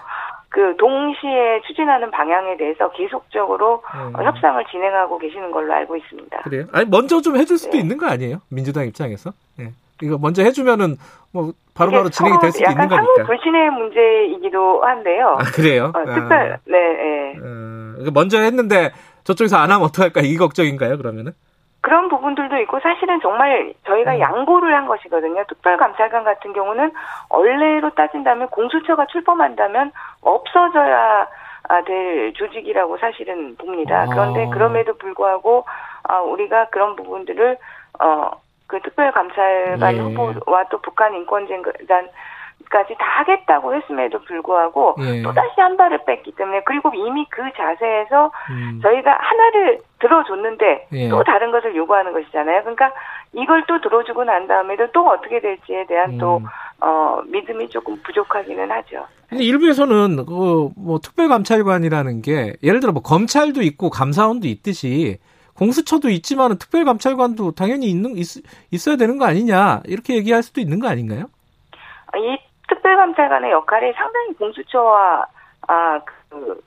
그 동시에 추진하는 방향에 대해서 계속적으로 음. 어, 협상을 진행하고 계시는 걸로 알고 있습니다. 그래요? 아니 먼저 좀 해줄 수도 네. 있는 거 아니에요? 민주당 입장에서? 네. 이거 먼저 해주면은 뭐 바로바로 바로 진행이 될 수도 있는 거니까. 약간 상호 불신의 문제이기도 한데요. 아, 그래요? 어, 특별, 아. 네. 네. 어, 먼저 했는데 저쪽에서 안 하면 어떡할까, 이 걱정인가요? 그러면은? 그런 부분들도 있고 사실은 정말 저희가 음. 양보를 한 것이거든요. 특별감찰관 같은 경우는 원래로 따진다면 공수처가 출범한다면 없어져야 될 조직이라고 사실은 봅니다. 그런데 그럼에도 불구하고 우리가 그런 부분들을 어, 그 특별감찰관 예. 후보와 또 북한 인권재단 까지 다 하겠다고 했음에도 불구하고 예. 또다시 한 발을 뺐기 때문에 그리고 이미 그 자세에서 음. 저희가 하나를 들어줬는데 예. 또 다른 것을 요구하는 것이잖아요. 그러니까 이걸 또 들어주고 난 다음에도 또 어떻게 될지에 대한 음. 또 어, 믿음이 조금 부족하기는 하죠. 근데 일부에서는 그 뭐 특별감찰관이라는 게 예를 들어 뭐 검찰도 있고 감사원도 있듯이 공수처도 있지만 특별감찰관도 당연히 있는 있, 있어야 되는 거 아니냐 이렇게 얘기할 수도 있는 거 아닌가요? 이 특별감찰관의 역할이 상당히 공수처와 아, 그,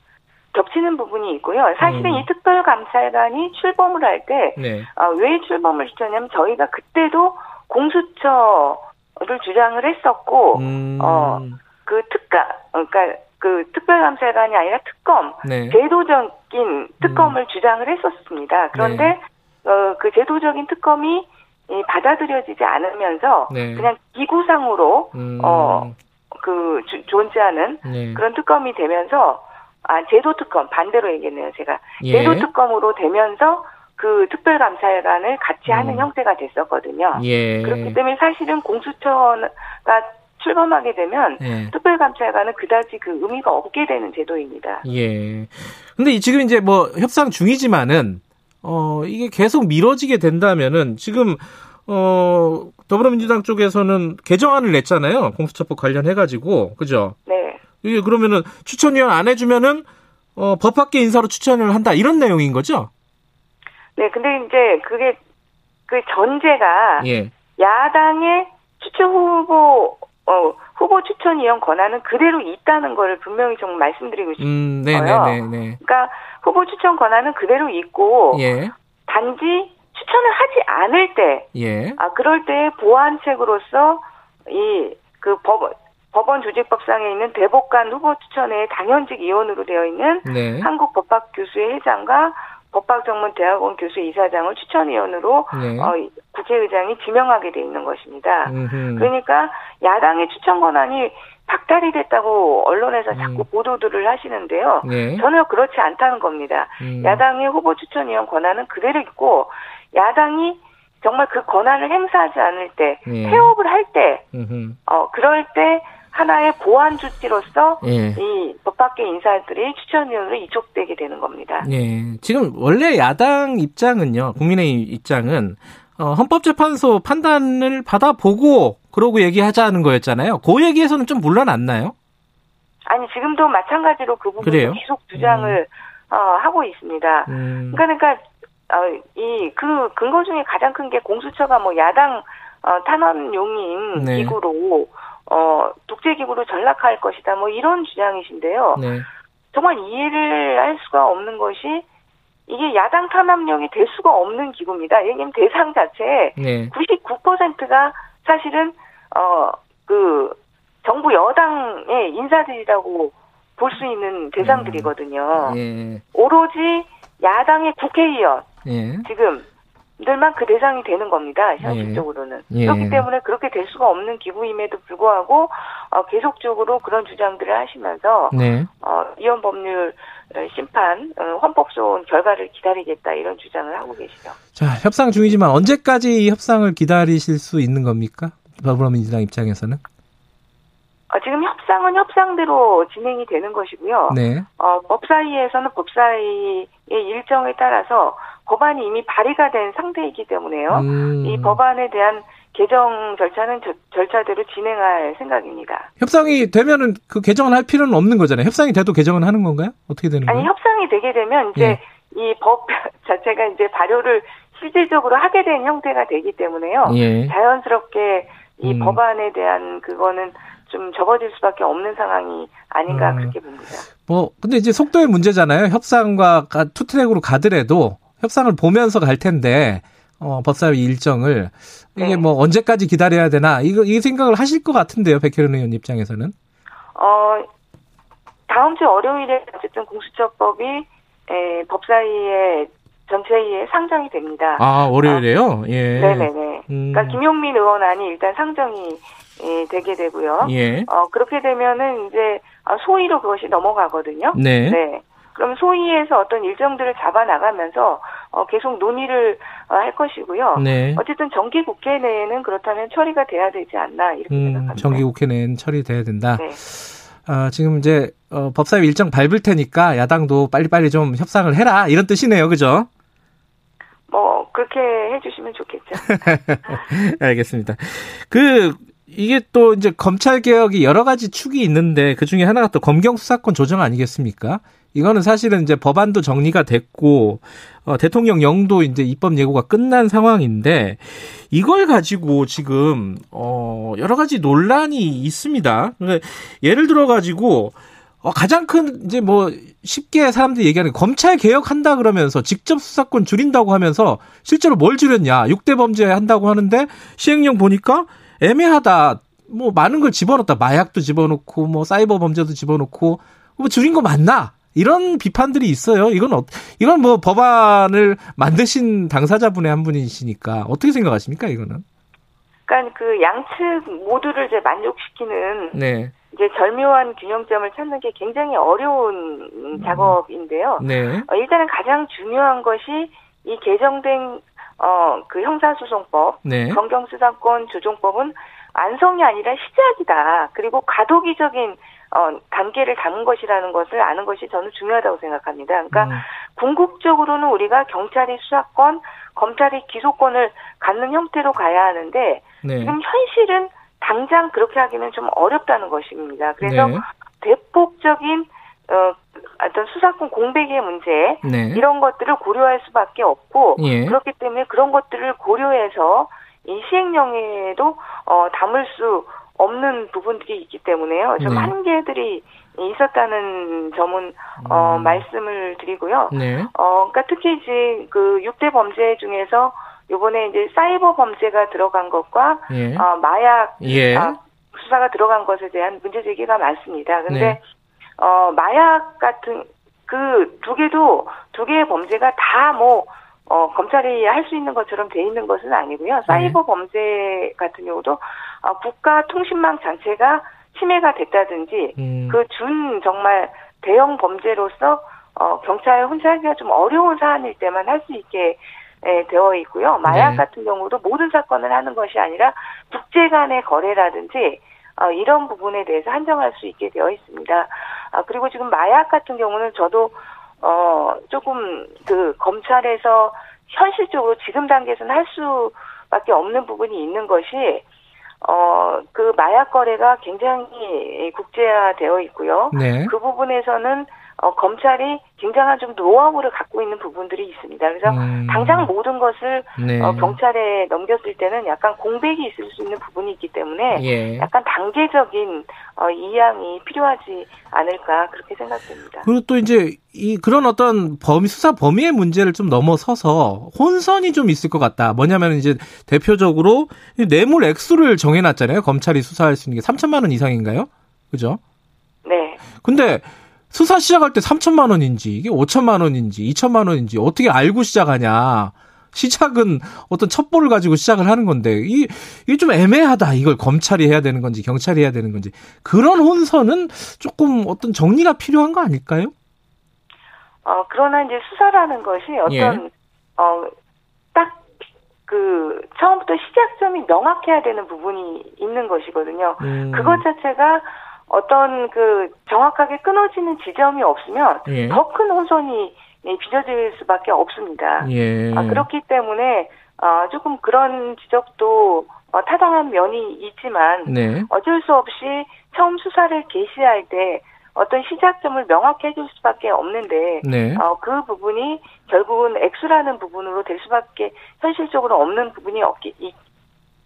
겹치는 부분이 있고요. 사실은 음. 이 특별감찰관이 출범을 할 때 네. 아, 왜 출범을 시켰냐면 저희가 그때도 공수처를 주장을 했었고 음. 어, 그 특가 그러니까 그 특별감찰관이 아니라 특검 네. 제도적인 특검을 음. 주장을 했었습니다. 그런데 네. 어, 그 제도적인 특검이 이 받아들여지지 않으면서 네. 그냥 기구상으로 음. 어 그 존재하는 네. 그런 특검이 되면서 아 제도 특검 반대로 얘기했네요 제가 예. 제도 특검으로 되면서 그 특별감찰관을 같이 음. 하는 형태가 됐었거든요. 예. 그렇기 때문에 사실은 공수처가 출범하게 되면 예. 특별감찰관은 그다지 그 의미가 없게 되는 제도입니다. 예. 근데 지금 이제 뭐 협상 중이지만은. 어, 이게 계속 미뤄지게 된다면은, 지금, 어, 더불어민주당 쪽에서는 개정안을 냈잖아요. 공수처법 관련해가지고. 그죠? 네. 이게 그러면은 추천위원 안 해주면은, 어, 법학계 인사로 추천을 한다. 이런 내용인 거죠? 네. 근데 이제 그게, 그 전제가. 예. 야당의 추천 후보, 어, 후보 추천위원 권한은 그대로 있다는 걸 분명히 좀 말씀드리고 싶어요. 음, 네네네. 그러니까 후보 추천 권한은 그대로 있고, 예. 단지 추천을 하지 않을 때, 예. 아, 그럴 때 보완책으로서 이, 그 법, 법원 조직법상에 있는 대법관 후보 추천에 당연직 위원으로 되어 있는 네. 한국법학교수회 회장과 법학전문대학원 교수 이사장을 추천위원으로 네. 어, 국회의장이 지명하게 돼 있는 것입니다. 음흠. 그러니까 야당의 추천 권한이 박탈이 됐다고 언론에서 자꾸 음. 보도들을 하시는데요. 네. 전혀 그렇지 않다는 겁니다. 음. 야당의 후보 추천위원 권한은 그대로 있고 야당이 정말 그 권한을 행사하지 않을 때 네. 폐업을 할 때 어, 그럴 때 하나의 보완 조치로서 예. 이 법밖의 인사들이 추천위원으로 이촉되게 되는 겁니다. 예. 지금 원래 야당 입장은요, 국민의힘 입장은 어, 헌법재판소 판단을 받아보고 그러고 얘기하자는 거였잖아요. 그 얘기에서는 좀 물러났나요? 아니 지금도 마찬가지로 그 부분을 계속 주장을 음. 어, 하고 있습니다. 음. 그러니까, 그러니까 어, 이 그 근거 중에 가장 큰 게 공수처가 뭐 야당 어, 탄원용인 네. 기구로. 어, 독재기구로 전락할 것이다. 뭐 이런 주장이신데요. 네. 정말 이해를 할 수가 없는 것이 이게 야당 탄압령이 될 수가 없는 기구입니다. 왜냐하면 대상 자체에 네. 구십구 퍼센트가 사실은 어, 그 정부 여당의 인사들이라고 볼 수 있는 대상들이거든요. 네. 오로지 야당의 국회의원 네. 지금 들만 그 대상이 되는 겁니다. 현실적으로는. 예. 예. 그렇기 때문에 그렇게 될 수가 없는 기구임에도 불구하고 어, 계속적으로 그런 주장들을 하시면서 네. 어, 위헌 법률 심판, 헌법소원 결과를 기다리겠다 이런 주장을 하고 계시죠. 자, 협상 중이지만 언제까지 이 협상을 기다리실 수 있는 겁니까? 더불어민주당 입장에서는? 어, 지금 협상은 협상대로 진행이 되는 것이고요. 네. 어, 법사위에서는 법사위의 일정에 따라서 법안이 이미 발의가 된 상태이기 때문에요. 음. 이 법안에 대한 개정 절차는 저, 절차대로 진행할 생각입니다. 협상이 되면은 그 개정을 할 필요는 없는 거잖아요. 협상이 돼도 개정은 하는 건가요? 어떻게 되는 거예요? 아니, 협상이 되게 되면 이제 예. 이 법 자체가 이제 발효를 실질적으로 하게 된 형태가 되기 때문에요. 예. 자연스럽게 이 음. 법안에 대한 그거는 좀 접어질 수밖에 없는 상황이 아닌가 음. 그렇게 봅니다. 뭐 근데 이제 속도의 문제잖아요. 협상과 투트랙으로 가더라도 협상을 보면서 갈 텐데 어, 법사위 일정을 이게 네. 뭐 언제까지 기다려야 되나 이거 이 생각을 하실 것 같은데요, 백혜련 의원 입장에서는? 어 다음 주 월요일에 어쨌든 공수처법이 에, 법사위에 전체회의에 상정이 됩니다. 아, 월요일에요? 예. 네네네. 음. 그러니까 김용민 의원안이 일단 상정이 예, 되게 되고요. 예. 어, 그렇게 되면은 이제 소위로 그것이 넘어가거든요. 네. 네. 그럼 소위에서 어떤 일정들을 잡아 나가면서 어, 계속 논의를 어, 할 것이고요. 네. 어쨌든 정기 국회 내에는 그렇다면 처리가 돼야 되지 않나 이렇게 음, 생각합니다. 정기 국회 내에는 처리돼야 된다. 네. 아, 지금 이제 어, 법사위 일정 밟을 테니까 야당도 빨리빨리 좀 협상을 해라 이런 뜻이네요, 그죠? 뭐 그렇게 해주시면 좋겠죠. 알겠습니다. 그 이게 또 이제 검찰 개혁이 여러 가지 축이 있는데 그 중에 하나가 또 검경 수사권 조정 아니겠습니까? 이거는 사실은 이제 법안도 정리가 됐고 어, 대통령령도 이제 입법 예고가 끝난 상황인데 이걸 가지고 지금 어, 여러 가지 논란이 있습니다. 그러니까 예를 들어 가지고 어, 가장 큰 이제 뭐 쉽게 사람들이 얘기하는 검찰 개혁한다 그러면서 직접 수사권 줄인다고 하면서 실제로 뭘 줄였냐? 육 대 범죄 한다고 하는데 시행령 보니까 애매하다. 뭐 많은 걸 집어넣었다. 마약도 집어넣고 뭐 사이버 범죄도 집어넣고 뭐 줄인 거 맞나? 이런 비판들이 있어요. 이건 어, 이건 뭐 법안을 만드신 당사자분의 한 분이시니까 어떻게 생각하십니까? 이거는? 그러니까 그 양측 모두를 이제 만족시키는 네. 이제 절묘한 균형점을 찾는 게 굉장히 어려운 음. 작업인데요. 네. 어, 일단은 가장 중요한 것이 이 개정된 어, 그 형사소송법, 네. 검경수사권 조정법은 완성이 아니라 시작이다. 그리고 과도기적인 어, 단계를 담은 것이라는 것을 아는 것이 저는 중요하다고 생각합니다. 그러니까 음. 궁극적으로는 우리가 경찰이 수사권, 검찰이 기소권을 갖는 형태로 가야 하는데 네. 지금 현실은 당장 그렇게 하기는 좀 어렵다는 것입니다. 그래서 네. 대폭적인 어, 어떤 수사권 공백의 문제 네. 이런 것들을 고려할 수밖에 없고 예. 그렇기 때문에 그런 것들을 고려해서 이 시행령에도 어, 담을 수 없는 부분들이 있기 때문에요. 좀 네. 한계들이 있었다는 점은 어, 음. 말씀을 드리고요. 네. 어, 그러니까 특히 이제 그 육 대 범죄 중에서 이번에 이제 사이버 범죄가 들어간 것과 예. 어, 마약 예. 아, 수사가 들어간 것에 대한 문제 제기가 많습니다. 그런데 네. 어, 마약 같은, 그, 두 개도, 두 개의 범죄가 다 뭐, 어, 검찰이 할 수 있는 것처럼 돼 있는 것은 아니고요. 사이버 네. 범죄 같은 경우도, 어, 국가 통신망 자체가 침해가 됐다든지, 음. 그 준 정말 대형 범죄로서, 어, 경찰 혼자 하기가 좀 어려운 사안일 때만 할 수 있게, 예, 되어 있고요. 마약 네. 같은 경우도 모든 사건을 하는 것이 아니라, 국제 간의 거래라든지, 어, 이런 부분에 대해서 한정할 수 있게 되어 있습니다. 아, 그리고 지금 마약 같은 경우는 저도, 어, 조금, 그, 검찰에서 현실적으로 지금 단계에서는 할 수밖에 없는 부분이 있는 것이, 어, 그 마약 거래가 굉장히 국제화되어 있고요. 네. 그 부분에서는, 어, 검찰이 굉장한 좀 노하우를 갖고 있는 부분들이 있습니다. 그래서 음. 당장 모든 것을 네. 어, 경찰에 넘겼을 때는 약간 공백이 있을 수 있는 부분이 있기 때문에 예. 약간 단계적인 어, 이양이 필요하지 않을까 그렇게 생각됩니다. 그리고 또 이제 이 그런 어떤 범 수사 범위의 문제를 좀 넘어서서 혼선이 좀 있을 것 같다. 뭐냐면 이제 대표적으로 뇌물 액수를 정해놨잖아요. 검찰이 수사할 수 있는 게 삼천만 원 이상인가요? 그죠? 네. 근데 수사 시작할 때 삼천만 원인지 이게 오천만 원인지 이천만 원인지 어떻게 알고 시작하냐. 시작은 어떤 첩보를 가지고 시작을 하는 건데 이 이게 좀 애매하다. 이걸 검찰이 해야 되는 건지 경찰이 해야 되는 건지. 그런 혼선은 조금 어떤 정리가 필요한 거 아닐까요? 어, 그러나 이제 수사라는 것이 어떤 예. 어, 딱 그 처음부터 시작점이 명확해야 되는 부분이 있는 것이거든요. 음. 그것 자체가 어떤 그 정확하게 끊어지는 지점이 없으면 예. 더 큰 혼선이 빚어질 수밖에 없습니다. 예. 아, 그렇기 때문에 어, 조금 그런 지적도 어, 타당한 면이 있지만 네. 어쩔 수 없이 처음 수사를 개시할 때 어떤 시작점을 명확히 해줄 수밖에 없는데 네. 어, 그 부분이 결국은 액수라는 부분으로 될 수밖에 현실적으로 없는 부분이 없기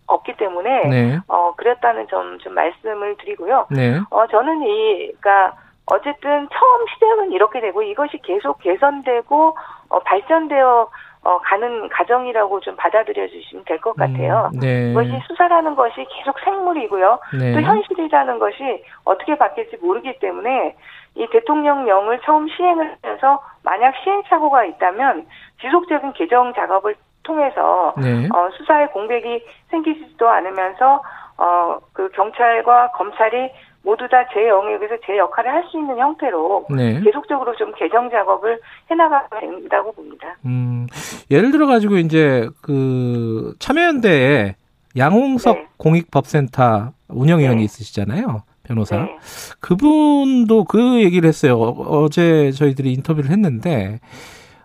없기 때문에 네. 어 그랬다는 점 좀 말씀을 드리고요. 네. 어 저는 이 그러니까 어쨌든 처음 시작은 이렇게 되고 이것이 계속 개선되고 어, 발전되어 어, 가는 과정이라고 좀 받아들여 주시면 될 것 같아요. 음, 네. 그것이 수사라는 것이 계속 생물이고요. 네. 또 현실이라는 것이 어떻게 바뀔지 모르기 때문에 이 대통령령을 처음 시행을 해서 만약 시행착오가 있다면 지속적인 개정 작업을 통해서 네. 어, 수사의 공백이 생기지도 않으면서 어, 그 경찰과 검찰이 모두 다 제 영역에서 제 역할을 할 수 있는 형태로 네. 계속적으로 좀 개정 작업을 해나가야 된다고 봅니다. 음, 예를 들어 가지고 이제 그 참여연대에 양홍석 네. 공익법센터 운영위원이 네. 있으시잖아요, 변호사. 네. 그분도 그 얘기를 했어요. 어제 저희들이 인터뷰를 했는데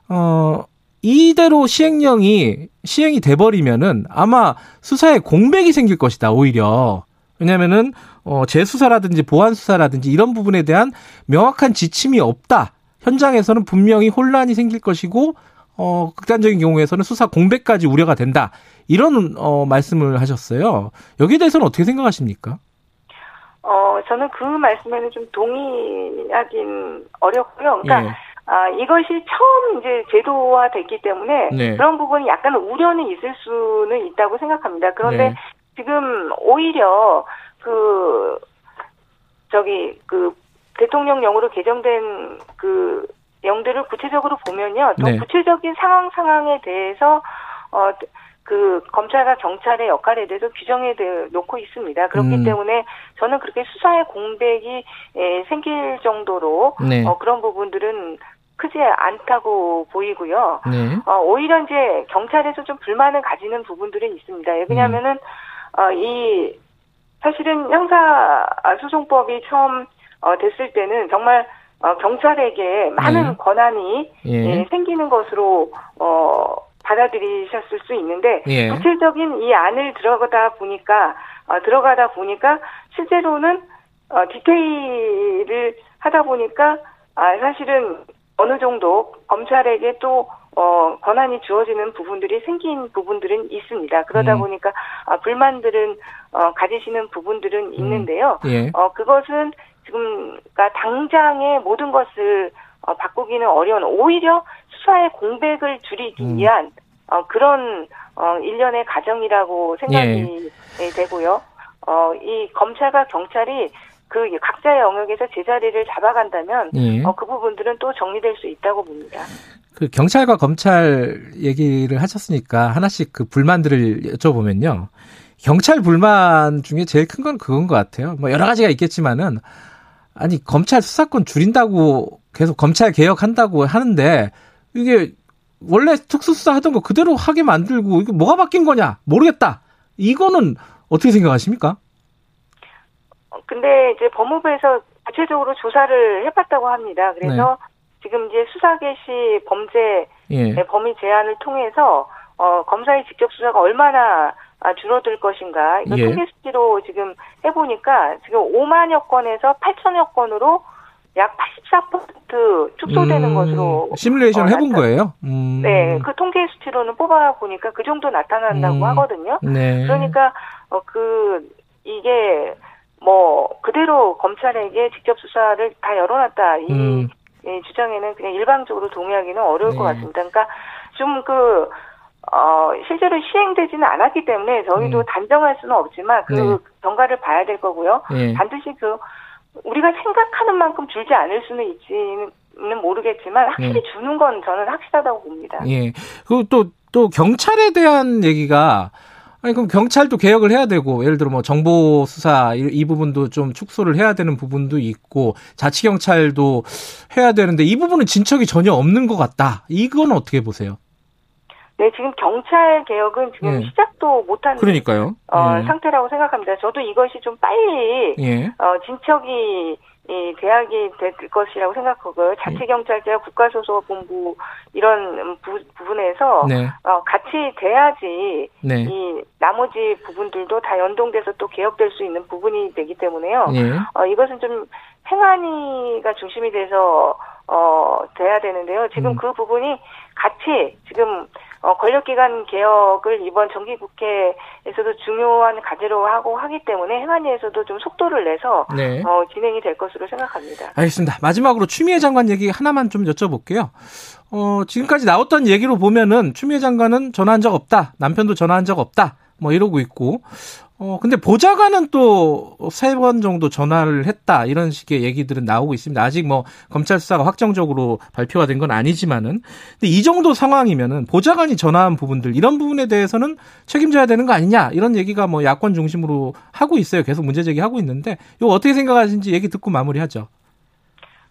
어. 이대로 시행령이 시행이 돼버리면은 아마 수사에 공백이 생길 것이다, 오히려. 왜냐면은, 어, 재수사라든지 보완수사라든지 이런 부분에 대한 명확한 지침이 없다. 현장에서는 분명히 혼란이 생길 것이고, 어, 극단적인 경우에서는 수사 공백까지 우려가 된다. 이런, 어, 말씀을 하셨어요. 여기에 대해서는 어떻게 생각하십니까? 어, 저는 그 말씀에는 좀 동의하긴 어렵고요. 그러니까, 예. 아, 이것이 처음 이제 제도화 됐기 때문에 네. 그런 부분이 약간 우려는 있을 수는 있다고 생각합니다. 그런데 네. 지금 오히려 그, 저기, 그, 대통령령으로 개정된 그 영들을 구체적으로 보면요. 또 네. 구체적인 상황, 상황에 대해서, 어, 그, 검찰과 경찰의 역할에 대해서 규정해 놓고 있습니다. 그렇기 음. 때문에 저는 그렇게 수사의 공백이 에, 생길 정도로 네. 어, 그런 부분들은 크지 않다고 보이고요. 네. 어, 오히려 이제 경찰에서 좀 불만을 가지는 부분들은 있습니다. 왜냐하면은, 음. 어, 이, 사실은 형사소송법이 처음 어, 됐을 때는 정말 어, 경찰에게 많은 네. 권한이 예. 예, 생기는 것으로, 어, 받아들이셨을 수 있는데 예. 구체적인 이 안을 들어가다 보니까 어, 들어가다 보니까 실제로는 어, 디테일을 하다 보니까 아, 사실은 어느 정도 검찰에게 또 어, 권한이 주어지는 부분들이 생긴 부분들은 있습니다. 그러다 음. 보니까 아, 불만들은 어, 가지시는 부분들은 음. 있는데요. 예. 어, 그것은 지금 그러니까 당장의 모든 것을 어, 바꾸기는 어려운 오히려 수사의 공백을 줄이기 음. 위한 어, 그런 어, 일련의 과정이라고 생각이 예. 되고요. 어, 이 검찰과 경찰이 그 각자의 영역에서 제자리를 잡아간다면 예. 어, 그 부분들은 또 정리될 수 있다고 봅니다. 그 경찰과 검찰 얘기를 하셨으니까 하나씩 그 불만들을 여쭤보면요. 경찰 불만 중에 제일 큰 건 그건 것 같아요. 뭐 여러 가지가 있겠지만은 아니 검찰 수사권 줄인다고 계속 검찰 개혁한다고 하는데 이게 원래 특수수사 하던 거 그대로 하게 만들고 이게 뭐가 바뀐 거냐 모르겠다. 이거는 어떻게 생각하십니까? 근데 이제 법무부에서 구체적으로 조사를 해봤다고 합니다. 그래서 네. 지금 이제 수사 개시 범죄 예. 범위 제한을 통해서 어, 검사의 직접 수사가 얼마나 아, 줄어들 것인가 이거 예. 통계 수치로 지금 해보니까 지금 오만여 건에서 팔천여 건으로 약 팔십사 퍼센트 축소되는 음, 것으로 시뮬레이션을 어, 해본 나타, 거예요? 음. 네. 그 통계 수치로는 뽑아보니까 그 정도 나타난다고 음, 하거든요. 네. 그러니까 어, 그 이게 뭐 그대로 검찰에게 직접 수사를 다 열어놨다. 이, 음. 이 주장에는 그냥 일방적으로 동의하기는 어려울 네. 것 같습니다. 그러니까 좀 그 어, 실제로 시행되지는 않았기 때문에 저희도 음. 단정할 수는 없지만 그 네. 경과를 봐야 될 거고요. 네. 반드시 그 우리가 생각하는 만큼 줄지 않을 수는 있지는 모르겠지만 확실히 네. 주는 건 저는 확실하다고 봅니다. 예. 그리고 또, 또 경찰에 대한 얘기가 아니 그럼 경찰도 개혁을 해야 되고 예를 들어 뭐 정보 수사 이, 이 부분도 좀 축소를 해야 되는 부분도 있고 자치 경찰도 해야 되는데 이 부분은 진척이 전혀 없는 것 같다. 이건 어떻게 보세요? 네, 지금 경찰 개혁은 지금 예. 시작도 못한 그러니까요. 어, 예. 상태라고 생각합니다. 저도 이것이 좀 빨리 예. 어, 진척이 이 대학이 될 것이라고 생각하고요. 자치경찰제와 국가소속본부 이런 부, 부분에서 네. 어, 같이 돼야지 네. 이 나머지 부분들도 다 연동돼서 또 개혁될 수 있는 부분이 되기 때문에요. 네. 어, 이것은 좀 행안위가 중심이 돼서 어, 돼야 되는데요. 지금 음. 그 부분이 같이 지금 어, 권력기관 개혁을 이번 정기국회에서도 중요한 과제로 하고 하기 때문에 행안위에서도 좀 속도를 내서 네. 어, 진행이 될 것으로 생각합니다. 알겠습니다. 마지막으로 추미애 장관 얘기 하나만 좀 여쭤볼게요. 어, 지금까지 나왔던 얘기로 보면은 추미애 장관은 전화한 적 없다. 남편도 전화한 적 없다. 뭐 이러고 있고 어, 근데 보좌관은 또 세 번 정도 전화를 했다, 이런 식의 얘기들은 나오고 있습니다. 아직 뭐 검찰 수사가 확정적으로 발표가 된 건 아니지만은, 근데 이 정도 상황이면은 보좌관이 전화한 부분들, 이런 부분에 대해서는 책임져야 되는 거 아니냐, 이런 얘기가 뭐 야권 중심으로 하고 있어요. 계속 문제 제기하고 있는데, 이거 어떻게 생각하시는지 얘기 듣고 마무리하죠.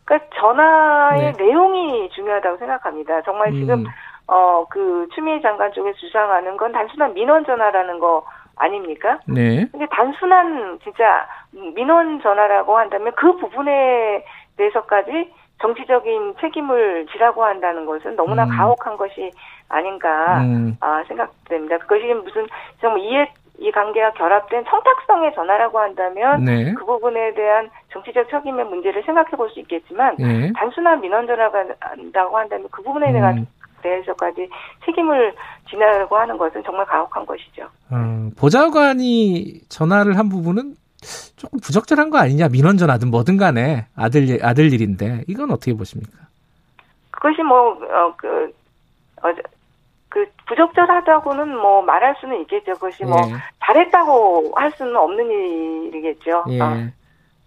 그러니까 전화의 네. 내용이 중요하다고 생각합니다. 정말 지금 음. 어, 그 추미애 장관 쪽에서 주장하는 건 단순한 민원 전화라는 거 아닙니까? 네. 근데 단순한 진짜 민원 전화라고 한다면 그 부분에 대해서까지 정치적인 책임을 지라고 한다는 것은 너무나 음. 가혹한 것이 아닌가 음. 아, 생각됩니다. 그것이 무슨 좀 이해 이 관계가 결합된 청탁성의 전화라고 한다면 네. 그 부분에 대한 정치적 책임의 문제를 생각해 볼 수 있겠지만 네. 단순한 민원 전화가 한다고 한다면 그 부분에 대한 음. 대해서까지 책임을 지나려고 하는 것은 정말 가혹한 것이죠. 음, 보좌관이 전화를 한 부분은 조금 부적절한 거 아니냐. 민원 전화든 뭐든 간에 아들, 아들 일인데 이건 어떻게 보십니까? 그것이 뭐, 어, 그, 어, 그 부적절하다고는 뭐 말할 수는 있겠죠. 그것이 예. 뭐 잘했다고 할 수는 없는 일이겠죠. 예. 어.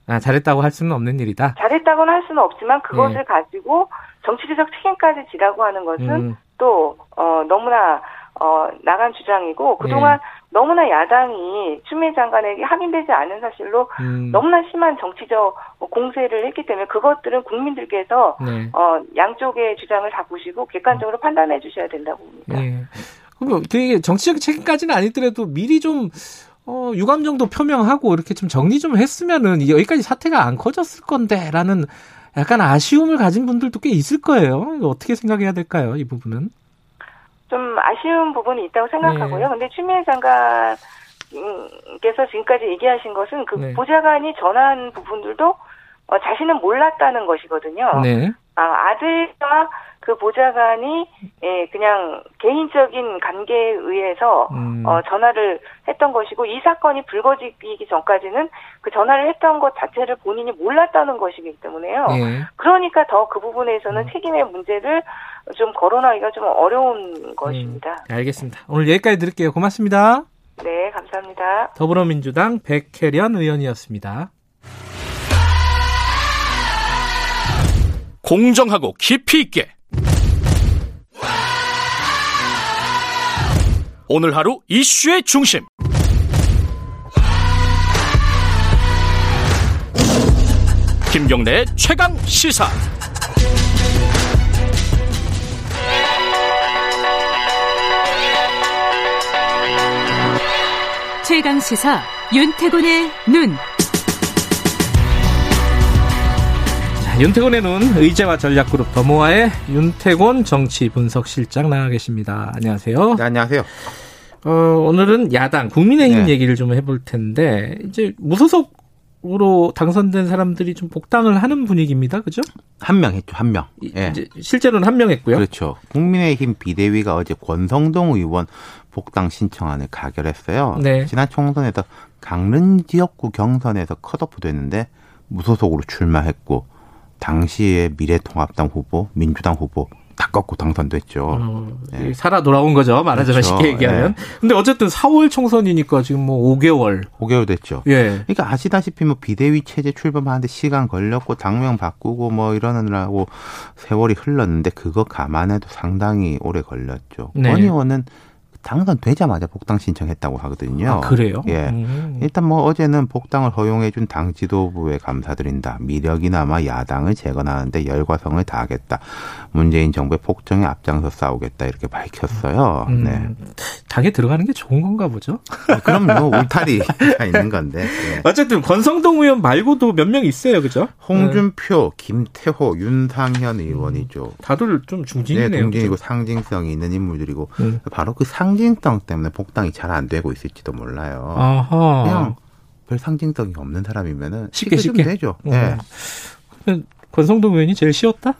아, 잘했다고 할 수는 없는 일이다. 잘했다고는 할 수는 없지만 그것을 예. 가지고 정치적 책임까지 지라고 하는 것은 음. 또 어, 너무나 어, 나간 주장이고 그동안 예. 너무나 야당이 추미애 장관에게 확인되지 않은 사실로 음. 너무나 심한 정치적 공세를 했기 때문에 그것들은 국민들께서 네. 어, 양쪽의 주장을 다 보시고 객관적으로 어. 판단해 주셔야 된다고 봅니다. 네. 그럼 되게 정치적 책임까지는 아니더라도 미리 좀 어, 유감 정도 표명하고 이렇게 좀 정리 좀 했으면은 여기까지 사태가 안 커졌을 건데라는 약간 아쉬움을 가진 분들도 꽤 있을 거예요. 어떻게 생각해야 될까요? 이 부분은? 좀 아쉬운 부분이 있다고 생각하고요. 그런데 네. 추미애 장관께서 지금까지 얘기하신 것은 그 네. 보좌관이 전화한 부분들도 어, 자신은 몰랐다는 것이거든요. 네. 아, 아들과 그 보좌관이 예, 그냥 개인적인 관계에 의해서 음. 어, 전화를 했던 것이고 이 사건이 불거지기 전까지는 그 전화를 했던 것 자체를 본인이 몰랐다는 것이기 때문에요. 예. 그러니까 더 그 부분에서는 음. 책임의 문제를 좀 거론하기가 좀 어려운 음. 것입니다. 알겠습니다. 오늘 여기까지 드릴게요. 고맙습니다. 네, 감사합니다. 더불어민주당 백혜련 의원이었습니다. 공정하고 깊이 있게 오늘 하루 이슈의 중심 김경래의 최강 시사. 최강 시사 윤태곤의 눈. 윤태곤의 눈, 의제와 전략그룹 더모아의 윤태곤 정치분석실장 나와 계십니다. 안녕하세요. 네, 안녕하세요. 어, 오늘은 야당, 국민의힘 네. 얘기를 좀 해볼 텐데, 이제 무소속으로 당선된 사람들이 좀 복당을 하는 분위기입니다. 그죠? 한 명 했죠, 한 명. 예. 이제 실제로는 한 명 했고요. 그렇죠. 국민의힘 비대위가 어제 권성동 의원 복당 신청안을 가결했어요. 네. 지난 총선에서 강릉 지역구 경선에서 컷오프 됐는데, 무소속으로 출마했고, 당시에 미래통합당 후보, 민주당 후보 다 꺾고 당선됐죠. 어, 예. 살아 돌아온 거죠. 말하자면 그렇죠. 쉽게 얘기하면. 그런데 예. 어쨌든 사월 총선이니까 지금 뭐 오 개월. 오 개월 됐죠. 예. 그러니까 아시다시피 뭐 비대위 체제 출범하는데 시간 걸렸고 당명 바꾸고 뭐 이러느라고 세월이 흘렀는데 그거 감안해도 상당히 오래 걸렸죠. 네. 권 의원은 당선되자마자 복당 신청했다고 하거든요. 아, 그래요? 예. 음. 일단 뭐 어제는 복당을 허용해준 당 지도부에 감사드린다. 미력이나마 야당을 재건하는데 열과성을 다하겠다. 문재인 정부의 폭정에 앞장서 싸우겠다. 이렇게 밝혔어요. 음. 네. 당에 들어가는 게 좋은 건가 보죠? 아, 그럼요. 울타리가 있는 건데. 예. 어쨌든 권성동 의원 말고도 몇 명 있어요. 그죠? 홍준표, 네. 김태호, 윤상현 의원이죠. 다들 좀 중진이네요. 네, 중진이고 그렇죠? 상징성이 있는 인물들이고 음. 바로 그 상 상징성 때문에 복당이 잘 안 되고 있을지도 몰라요. 아하. 그냥 별 상징성이 없는 사람이면은 쉽게 쉽게 되죠. 어. 네. 권성동 의원이 제일 쉬웠다?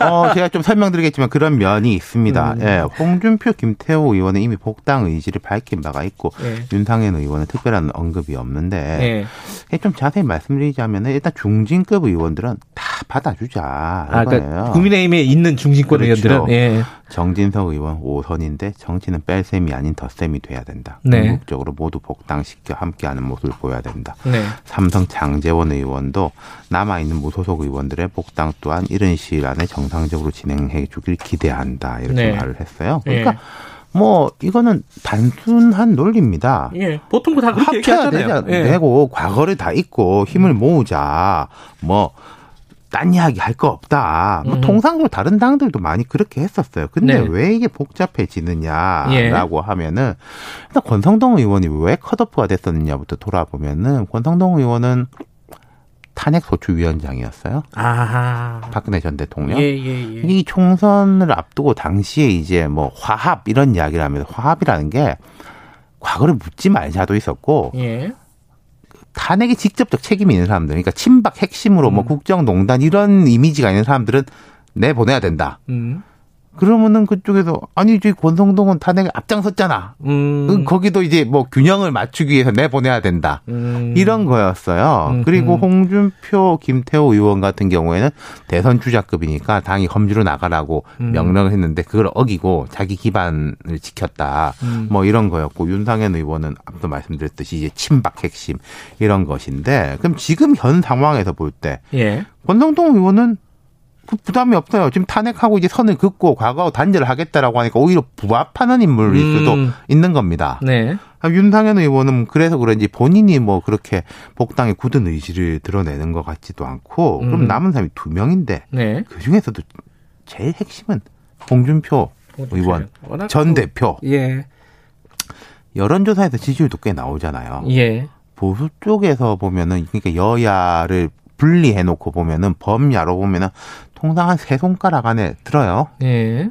어, 제가 좀 설명드리겠지만 그런 면이 있습니다. 음. 예, 홍준표, 김태호 의원은 이미 복당 의지를 밝힌 바가 있고 예. 윤상현 의원은 특별한 언급이 없는데 예. 좀 자세히 말씀드리자면 일단 중진급 의원들은 다 다 받아주자. 아, 그러니까 국민의힘에 있는 중진권 그렇죠. 의원들은. 예. 정진석 의원 오선인데 정치는 뺄셈이 아닌 덧셈이 돼야 된다. 네. 궁극적으로 모두 복당시켜 함께하는 모습을 보여야 된다. 네. 삼성 장재원 의원도 남아있는 무소속 의원들의 복당 또한 이른 시일 안에 정상적으로 진행해 주길 기대한다. 이렇게 네. 말을 했어요. 그러니까. 예. 뭐 이거는 단순한 논리입니다. 예, 보통 다 그렇게 얘기하잖아요. 되자, 예. 되고 과거를 다 잊고 힘을 음. 모으자. 뭐 딴 이야기 할 거 없다. 뭐 음. 통상적으로 다른 당들도 많이 그렇게 했었어요. 근데 네. 왜 이게 복잡해지느냐라고 예. 하면은 일단 권성동 의원이 왜 컷오프가 됐었느냐부터 돌아보면은 권성동 의원은 탄핵소추위원장이었어요. 아하. 박근혜 전 대통령. 예, 예, 예. 이 총선을 앞두고 당시에 이제 뭐 화합 이런 이야기를 하면서 화합이라는 게 과거를 묻지 말자도 있었고 예. 탄핵에 직접적 책임이 있는 사람들, 그러니까 친박 핵심으로 음. 뭐 국정농단 이런 이미지가 있는 사람들은 내보내야 된다. 음. 그러면은 그쪽에서 아니 저희 권성동은 탄핵에 앞장섰잖아. 음. 거기도 이제 뭐 균형을 맞추기 위해서 내보내야 된다. 음. 이런 거였어요. 음. 그리고 홍준표, 김태호 의원 같은 경우에는 대선 주자급이니까 당이 검지로 나가라고 음. 명령을 했는데 그걸 어기고 자기 기반을 지켰다. 음. 뭐 이런 거였고 윤상현 의원은 앞서 말씀드렸듯이 이제 친박 핵심 이런 것인데 그럼 지금 현 상황에서 볼 때 예. 권성동 의원은 그 부담이 없어요. 지금 탄핵하고 이제 선을 긋고 과거 단절을 하겠다라고 하니까 오히려 부합하는 인물일 음. 수도 있는 겁니다. 네. 윤상현 의원은 그래서 그런지 본인이 뭐 그렇게 복당에 굳은 의지를 드러내는 것 같지도 않고 음. 그럼 남은 사람이 두 명인데 네. 그중에서도 제일 핵심은 홍준표, 홍준표 의원, 워낙 전 대표. 예. 여론조사에서 지지율도 꽤 나오잖아요. 예. 보수 쪽에서 보면은 그러니까 여야를 분리해놓고 보면은 범야로 보면은 통상 한 세 손가락 안에 들어요. 예.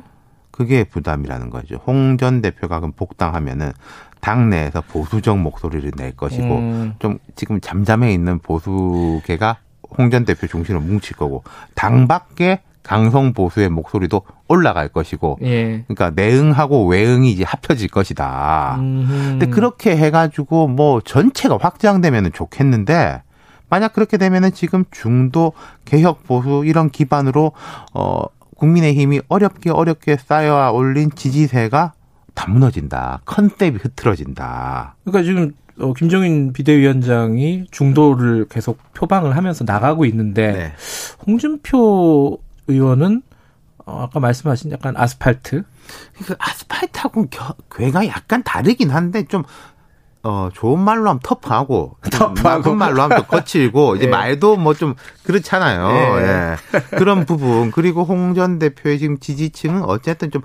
그게 부담이라는 거죠. 홍 전 대표가 그럼 복당하면은 당내에서 보수적 목소리를 낼 것이고 음. 좀 지금 잠잠해 있는 보수계가 홍 전 대표 중심으로 뭉칠 거고 당 밖에 강성 보수의 목소리도 올라갈 것이고, 예. 그러니까 내응하고 외응이 이제 합쳐질 것이다. 음흠. 근데 그렇게 해가지고 뭐 전체가 확장되면은 좋겠는데. 만약 그렇게 되면은 지금 중도 개혁 보수 이런 기반으로 어 국민의힘이 어렵게 어렵게 쌓여 올린 지지세가 다 무너진다. 컨셉이 흐트러진다. 그러니까 지금 어 김종인 비대위원장이 중도를 계속 표방을 하면서 나가고 있는데 네. 홍준표 의원은 어 아까 말씀하신 약간 아스팔트. 그 아스팔트하고는 괴가 약간 다르긴 한데 좀. 어, 좋은 말로 하면 터프하고, 나쁜 말로 하면 또 거칠고, 이제 예. 말도 뭐 좀 그렇잖아요. 예. 예. 그런 부분. 그리고 홍 전 대표의 지금 지지층은 어쨌든 좀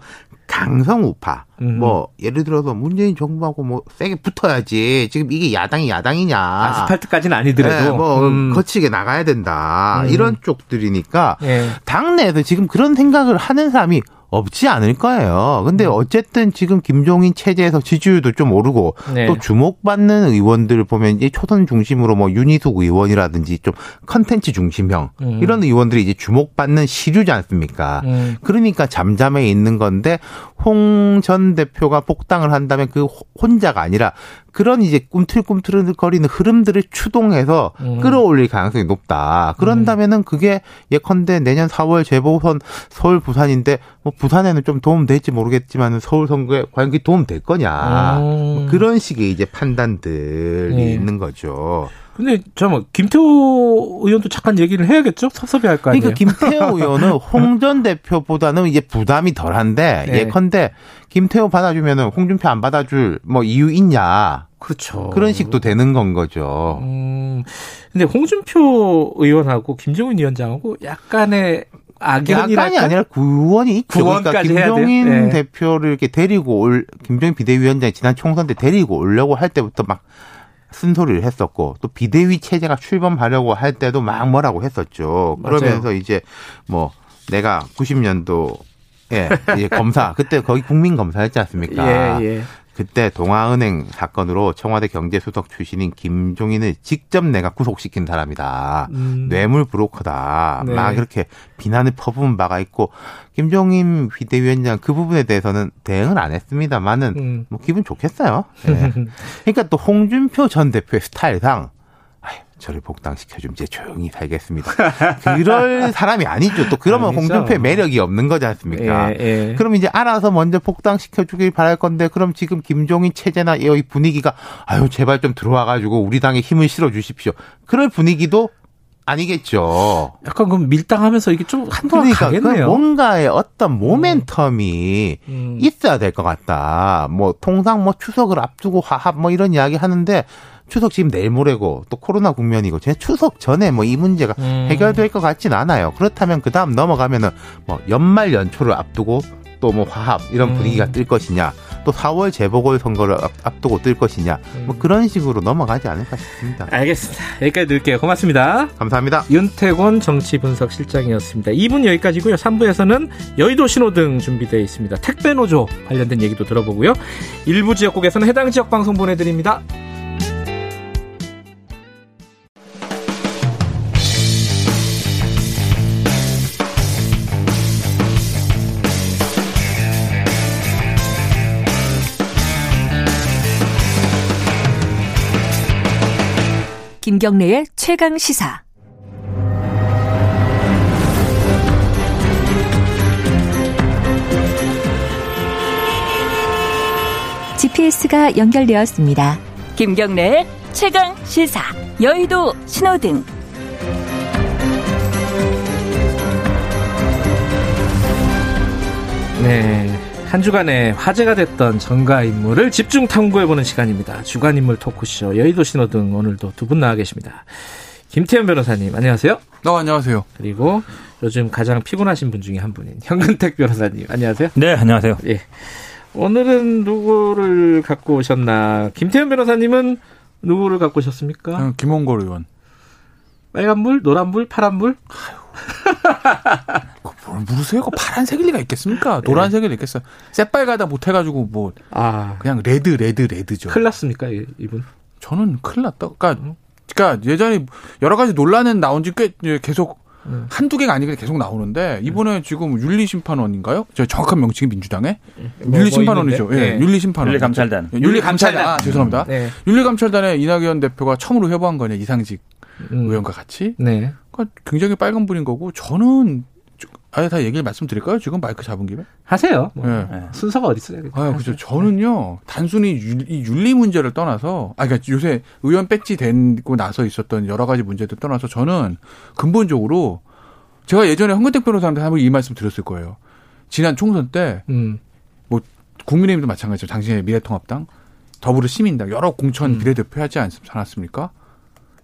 강성 우파. 음. 뭐, 예를 들어서 문재인 정부하고 뭐 세게 붙어야지. 지금 이게 야당이 야당이냐. 아스팔트까지는 아니더라도. 예. 뭐, 음. 거칠게 나가야 된다. 음. 이런 쪽들이니까, 예. 당내에서 지금 그런 생각을 하는 사람이 없지 않을 거예요. 근데 어쨌든 지금 김종인 체제에서 지지율도 좀 오르고 네. 또 주목받는 의원들을 보면 이제 초선 중심으로 뭐 윤희숙 의원이라든지 좀 컨텐츠 중심형 음. 이런 의원들이 이제 주목받는 시류지 않습니까? 음. 그러니까 잠잠해 있는 건데 홍 전 대표가 복당을 한다면 그 혼자가 아니라 그런 이제 꿈틀꿈틀거리는 흐름들을 추동해서 음. 끌어올릴 가능성이 높다. 그런다면은 그게 예컨대 내년 사월 재보선 서울 부산인데 뭐 부산에는 좀 도움 될지 모르겠지만 서울 선거에 과연 그게 도움 될 거냐. 음. 뭐 그런 식의 이제 판단들이 네. 있는 거죠. 근데 잠깐만 김태호 의원도 잠깐 얘기를 해야겠죠? 섭섭해 할 거 아니에요. 그러니까 김태호 의원은 홍 전 대표보다는 이제 부담이 덜한데 네. 예컨대 김태호 받아주면은 홍준표 안 받아줄 뭐 이유 있냐? 그렇죠. 그런 식도 되는 건 거죠. 음, 근데 홍준표 의원하고 김종인 위원장하고 약간의 악연이랄까? 약간이 아니라 구원이 있죠. 그러니까 김종인 네. 대표를 이렇게 데리고 올 김종인 비대위원장이 지난 총선 때 데리고 오려고 할 때부터 막. 쓴소리를 했었고 또 비대위 체제가 출범하려고 할 때도 막 뭐라고 했었죠. 그러면서 맞아요. 이제 뭐 내가 구십 년도에 이제 검사 그때 거기 국민검사였지 않습니까? 예, 예. 그때 동아은행 사건으로 청와대 경제수석 출신인 김종인을 직접 내가 구속시킨 사람이다. 음. 뇌물 브로커다. 네. 막 이렇게 비난을 퍼부은 바가 있고 김종인 비대위원장 그 부분에 대해서는 대응을 안 했습니다만은 음. 뭐 기분 좋겠어요. 네. 그러니까 또 홍준표 전 대표의 스타일상 저를 복당시켜주면 이제 조용히 살겠습니다. 그럴 사람이 아니죠. 또 그러면 홍준표의 매력이 없는 거지 않습니까? 예, 예. 그럼 이제 알아서 먼저 복당시켜주길 바랄 건데, 그럼 지금 김종인 체제나 이 분위기가 아유 제발 좀 들어와가지고 우리 당에 힘을 실어주십시오. 그럴 분위기도 아니겠죠. 약간 그럼 밀당하면서 이게 좀 한동안 그러니까 가겠네요. 뭔가의 어떤 모멘텀이 음. 있어야 될 것 같다. 뭐 통상 뭐 추석을 앞두고 화합 뭐 이런 이야기 하는데, 추석 지금 내일 모레고 또 코로나 국면이고 추석 전에 뭐 이 문제가 음. 해결될 것 같진 않아요. 그렇다면 그 다음 넘어가면은 뭐 연말 연초를 앞두고 또 뭐 화합 이런 분위기가 음. 뜰 것이냐, 또 사월 재보궐선거를 앞두고 뜰 것이냐, 뭐 그런 식으로 넘어가지 않을까 싶습니다. 알겠습니다. 여기까지 드릴게요. 고맙습니다. 감사합니다. 윤태곤 정치분석실장이었습니다. 이 분 여기까지고요. 삼 부에서는 여의도 신호등 준비되어 있습니다. 택배노조 관련된 얘기도 들어보고요. 일부 지역국에서는 해당 지역 방송 보내드립니다. 김경래의 최강시사. 지피에스가 연결되었습니다. 김경래의 최강시사. 여의도 신호등. 네, 한 주간에 화제가 됐던 정가 인물을 집중 탐구해보는 시간입니다. 주간 인물 토크쇼 여의도 신호등, 오늘도 두 분 나와 계십니다. 김태현 변호사님, 안녕하세요. 네, 어, 안녕하세요. 그리고 요즘 가장 피곤하신 분 중에 한 분인 현근택 변호사님, 안녕하세요. 네, 안녕하세요. 예. 오늘은 누구를 갖고 오셨나? 김태현 변호사님은 누구를 갖고 오셨습니까? 음, 김홍걸 의원. 빨간불, 노란불, 파란불? 아유. 무르세요? 파란색일 리가 있겠습니까? 노란색일 네. 있겠어요. 새빨가다 못해가지고 뭐 아. 그냥 레드 레드 레드죠. 큰일 났습니까 이분? 저는 큰일 났다. 그러니까, 응? 그러니까 예전에 여러 가지 논란은 나온 지 꽤 계속 응. 한두 개가 아니고 계속 나오는데, 이번에 응. 지금 윤리심판원인가요? 저 정확한 명칭이 민주당에? 뭐, 윤리심판원이죠. 뭐 예, 네. 윤리심판원. 윤리감찰단. 윤리감찰단. 아, 죄송합니다. 네. 윤리감찰단에 이낙연 대표가 처음으로 회부한 거냐, 이상직 음. 의원과 같이. 네. 그러니까 굉장히 빨간불인 거고, 저는 아예 다 얘기를 말씀드릴까요? 지금 마이크 잡은 김에? 하세요. 뭐. 네. 네. 순서가 어디 있어요? 아, 그죠. 저는요, 단순히 윤리, 윤리 문제를 떠나서, 아, 그러니까 요새 의원 배지 되고 나서 있었던 여러 가지 문제들 떠나서, 저는 근본적으로, 제가 예전에 현근택 변호사한테 한번 이 말씀 드렸을 거예요. 지난 총선 때, 음. 뭐, 국민의힘도 마찬가지죠. 당신의 미래통합당, 더불어 시민당, 여러 공천 비례대표 하지 않았습니까?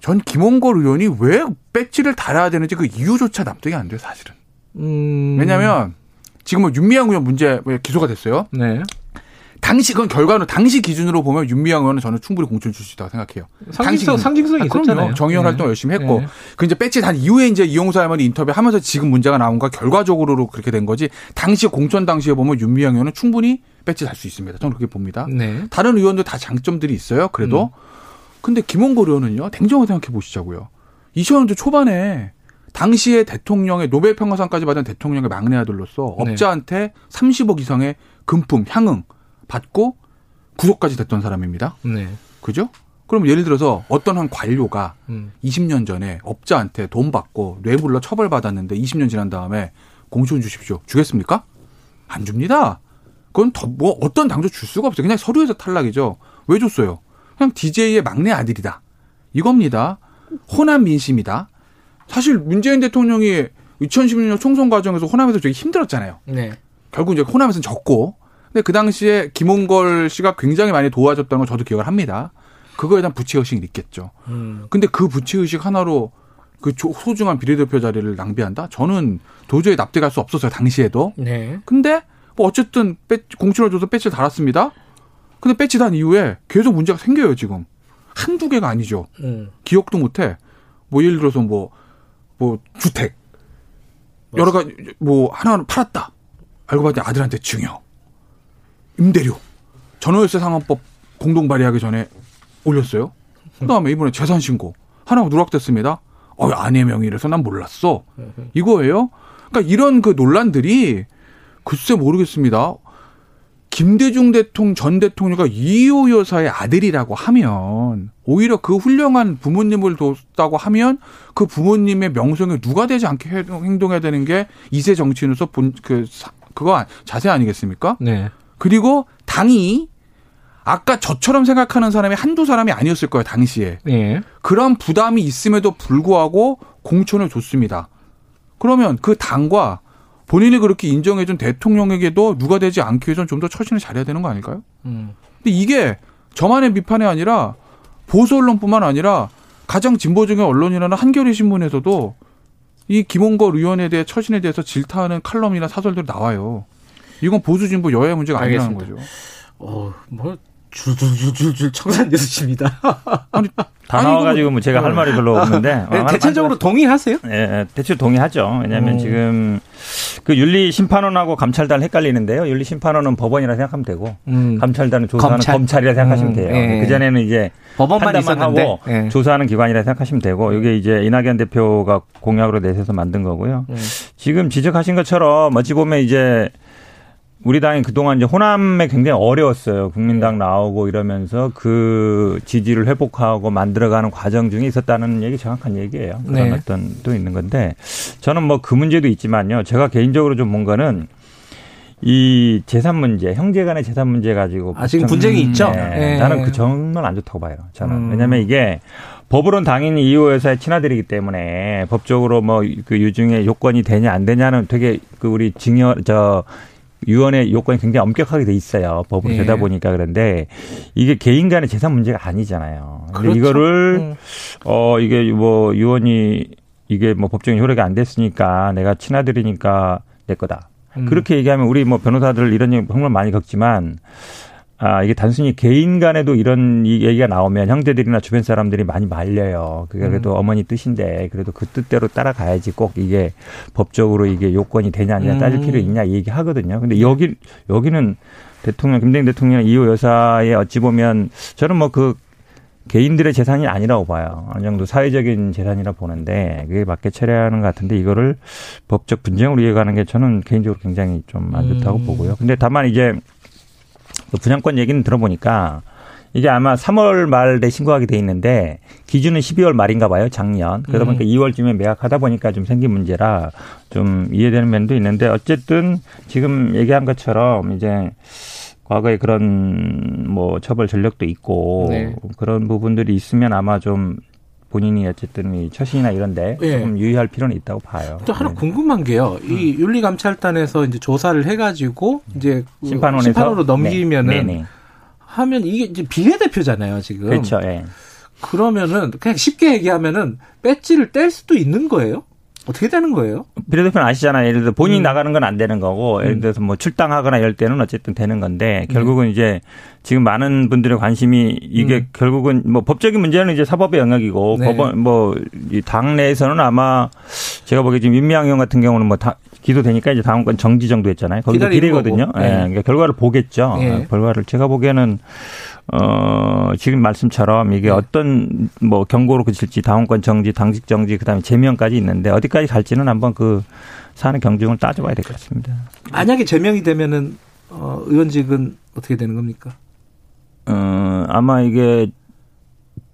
전 김홍걸 의원이 왜 배지를 달아야 되는지 그 이유조차 납득이 안 돼요, 사실은. 음. 왜냐면, 지금 뭐 윤미향 의원 문제 기소가 됐어요. 네. 당시, 그건 결과는, 당시 기준으로 보면 윤미향 의원은 저는 충분히 공천 줄 수 있다고 생각해요. 상징성, 상징성이 아, 있었잖아요. 정의원 네. 활동 열심히 했고. 네. 그 이제 배치 단 이후에 이제 이용수 할머니 인터뷰 하면서 지금 문제가 나온 거 결과적으로 그렇게 된 거지, 당시 공천 당시에 보면 윤미향 의원은 충분히 배치 달 수 있습니다. 저는 그렇게 봅니다. 네. 다른 의원도 다 장점들이 있어요. 그래도. 음. 근데 김홍걸 의원은요, 냉정하게 생각해 보시자고요. 이천 년대 초반에 당시에 대통령의 노벨평화상까지 받은 대통령의 막내 아들로서 업자한테 네. 삼십억 이상의 금품, 향응 받고 구속까지 됐던 사람입니다. 네. 그죠? 그럼 예를 들어서 어떤 한 관료가 음. 이십 년 전에 업자한테 돈 받고 뇌물로 처벌받았는데 이십 년 지난 다음에 공천 주십시오. 주겠습니까? 안 줍니다. 그건 더 뭐 어떤 당도 줄 수가 없어요. 그냥 서류에서 탈락이죠. 왜 줬어요? 그냥 디제이의 막내 아들이다. 이겁니다. 호남 민심이다. 사실 문재인 대통령이 이천십육 년 총선 과정에서 호남에서 되게 힘들었잖아요. 네. 결국 이제 호남에서는 졌고, 근데 그 당시에 김홍걸 씨가 굉장히 많이 도와줬다는 걸 저도 기억을 합니다. 그거에 대한 부채의식이 있겠죠. 음. 근데 그 부채의식 하나로 그 소중한 비례대표 자리를 낭비한다? 저는 도저히 납득할 수 없었어요, 당시에도. 네. 근데 뭐 어쨌든 공천을 줘서 배지를 달았습니다. 근데 배지 단 이후에 계속 문제가 생겨요, 지금. 한두 개가 아니죠. 음. 기억도 못해. 뭐 예를 들어서 뭐 뭐 주택 여러 가지 뭐 하나 팔았다 알고 봤더니 아들한테 증여, 임대료, 전월세 상환법 공동 발의하기 전에 올렸어요. 그다음에 이번에 재산 신고 하나가 누락됐습니다. 어, 아내 명의라서 난 몰랐어. 이거예요. 그러니까 이런 그 논란들이 글쎄 모르겠습니다. 김대중 대통령 전 대통령과 이희호 여사의 아들이라고 하면 오히려 그 훌륭한 부모님을 뒀다고 하면 그 부모님의 명성에 누가 되지 않게 행동해야 되는 게 이 세 정치인으로서 본 그 그거 자세 아니겠습니까? 네. 그리고 당이 아까 저처럼 생각하는 사람이 한두 사람이 아니었을 거예요, 당시에. 네. 그런 부담이 있음에도 불구하고 공천을 줬습니다. 그러면 그 당과 본인이 그렇게 인정해준 대통령에게도 누가 되지 않기 위해서는 좀 더 처신을 잘해야 되는 거 아닐까요? 음. 근데 이게 저만의 비판이 아니라 보수 언론뿐만 아니라 가장 진보적인 언론이라는 한겨레 신문에서도 이 김홍걸 의원에 대해 처신에 대해서 질타하는 칼럼이나 사설들이 나와요. 이건 보수 진보 여야의 문제가 아니라는 거죠. 어, 뭐 줄줄줄줄줄 청산 뉴스입니다. 아니 다 나와가지고 뭐 제가 할 말이 별로 없는데 네, 대체적으로 동의하세요? 예, 네, 대체로 동의하죠. 왜냐하면 오. 지금 그 윤리심판원하고 감찰단 헷갈리는데요. 윤리심판원은 법원이라 생각하면 되고 음. 감찰단은 조사하는 검찰. 검찰이라 생각하시면 돼요. 음, 예. 그 전에는 이제 법원만 판단만 하고 예. 조사하는 기관이라 생각하시면 되고 이게 이제 이낙연 대표가 공약으로 내세워서 만든 거고요. 음. 지금 지적하신 것처럼 어찌 보면 이제 우리 당이 그동안 이제 호남에 굉장히 어려웠어요. 국민당 나오고 이러면서 그 지지를 회복하고 만들어가는 과정 중에 있었다는 얘기 정확한 얘기예요. 그런 네. 어떤 또 있는 건데 저는 뭐 그 문제도 있지만요. 제가 개인적으로 좀 뭔가는 이 재산 문제, 형제 간의 재산 문제 가지고 아, 지금 분쟁이 네. 있죠. 네. 나는 그 정말 안 좋다고 봐요. 저는 음. 왜냐하면 이게 법으론 당연히 이호 여사의 친아들이기 때문에 법적으로 뭐 그 유증의 요건이 되냐 안 되냐는 되게 그 우리 증여 저 유언의 요건이 굉장히 엄격하게 돼 있어요. 법으로 되다 예. 보니까 그런데 이게 개인 간의 재산 문제가 아니잖아요. 그런데 그렇죠. 이거를 음. 어 이게 뭐 유언이 이게 뭐 법적인 효력이 안 됐으니까 내가 친아들이니까 내 거다. 음. 그렇게 얘기하면 우리 뭐 변호사들 이런 얘기 정말 많이 겪지만 아 이게 단순히 개인 간에도 이런 얘기가 나오면 형제들이나 주변 사람들이 많이 말려요. 그게 그래도 음. 어머니 뜻인데 그래도 그 뜻대로 따라가야지 꼭 이게 법적으로 이게 요건이 되냐 아니냐 따질 필요 있냐 이 얘기하거든요. 근데 여기 여기는 대통령 김대중 대통령 이호 여사의 어찌 보면 저는 뭐 그 개인들의 재산이 아니라고 봐요. 어느 정도 사회적인 재산이라 보는데 그게 맞게 처리하는 것 같은데 이거를 법적 분쟁으로 이어가는 게 저는 개인적으로 굉장히 좀 안 좋다고 음. 보고요. 근데 다만 이제 그 분양권 얘기는 들어보니까 이게 아마 삼월 말에 신고하게 돼 있는데 기준은 십이월 말인가 봐요, 작년. 그러다 보니까 음. 이월쯤에 매각하다 보니까 좀 생긴 문제라 좀 이해되는 면도 있는데 어쨌든 지금 얘기한 것처럼 이제 과거에 그런 뭐 처벌 전력도 있고 네. 그런 부분들이 있으면 아마 좀 본인이 어쨌든 이 처신이나 이런데 네. 조금 유의할 필요는 있다고 봐요. 또 하나 네. 궁금한 게요. 이 윤리감찰단에서 이제 조사를 해가지고 이제 심판원에서 심판으로 넘기면은 네. 네. 네. 하면 이게 이제 비례대표잖아요 지금. 그렇죠. 네. 그러면은 그냥 쉽게 얘기하면은 배지를 뗄 수도 있는 거예요? 어떻게 되는 거예요? 비례대표는 아시잖아요. 예를 들어 본인이 음. 나가는 건 안 되는 거고 예를 들어서 뭐 출당하거나 이럴 때는 어쨌든 되는 건데 결국은 음. 이제 지금 많은 분들의 관심이 이게 음. 결국은 뭐 법적인 문제는 이제 사법의 영역이고 네. 법원 뭐 이 당내에서는 아마 제가 보기에 지금 윤미향 의원 같은 경우는 뭐 다 기소되니까 이제 다음 건 정지 정도 했잖아요. 거기도 비례거든요. 예. 네. 네. 그러니까 결과를 보겠죠. 네. 결과를 제가 보기에는 어 지금 말씀처럼 이게 네. 어떤 뭐 경고로 그칠지 다음 건 정지, 당직 정지, 그다음에 제명까지 있는데 어디까지 갈지는 한번 그 사안의 경중을 따져봐야 될 것 같습니다. 만약에 제명이 되면은 어, 의원직은 어떻게 되는 겁니까? 어 아마 이게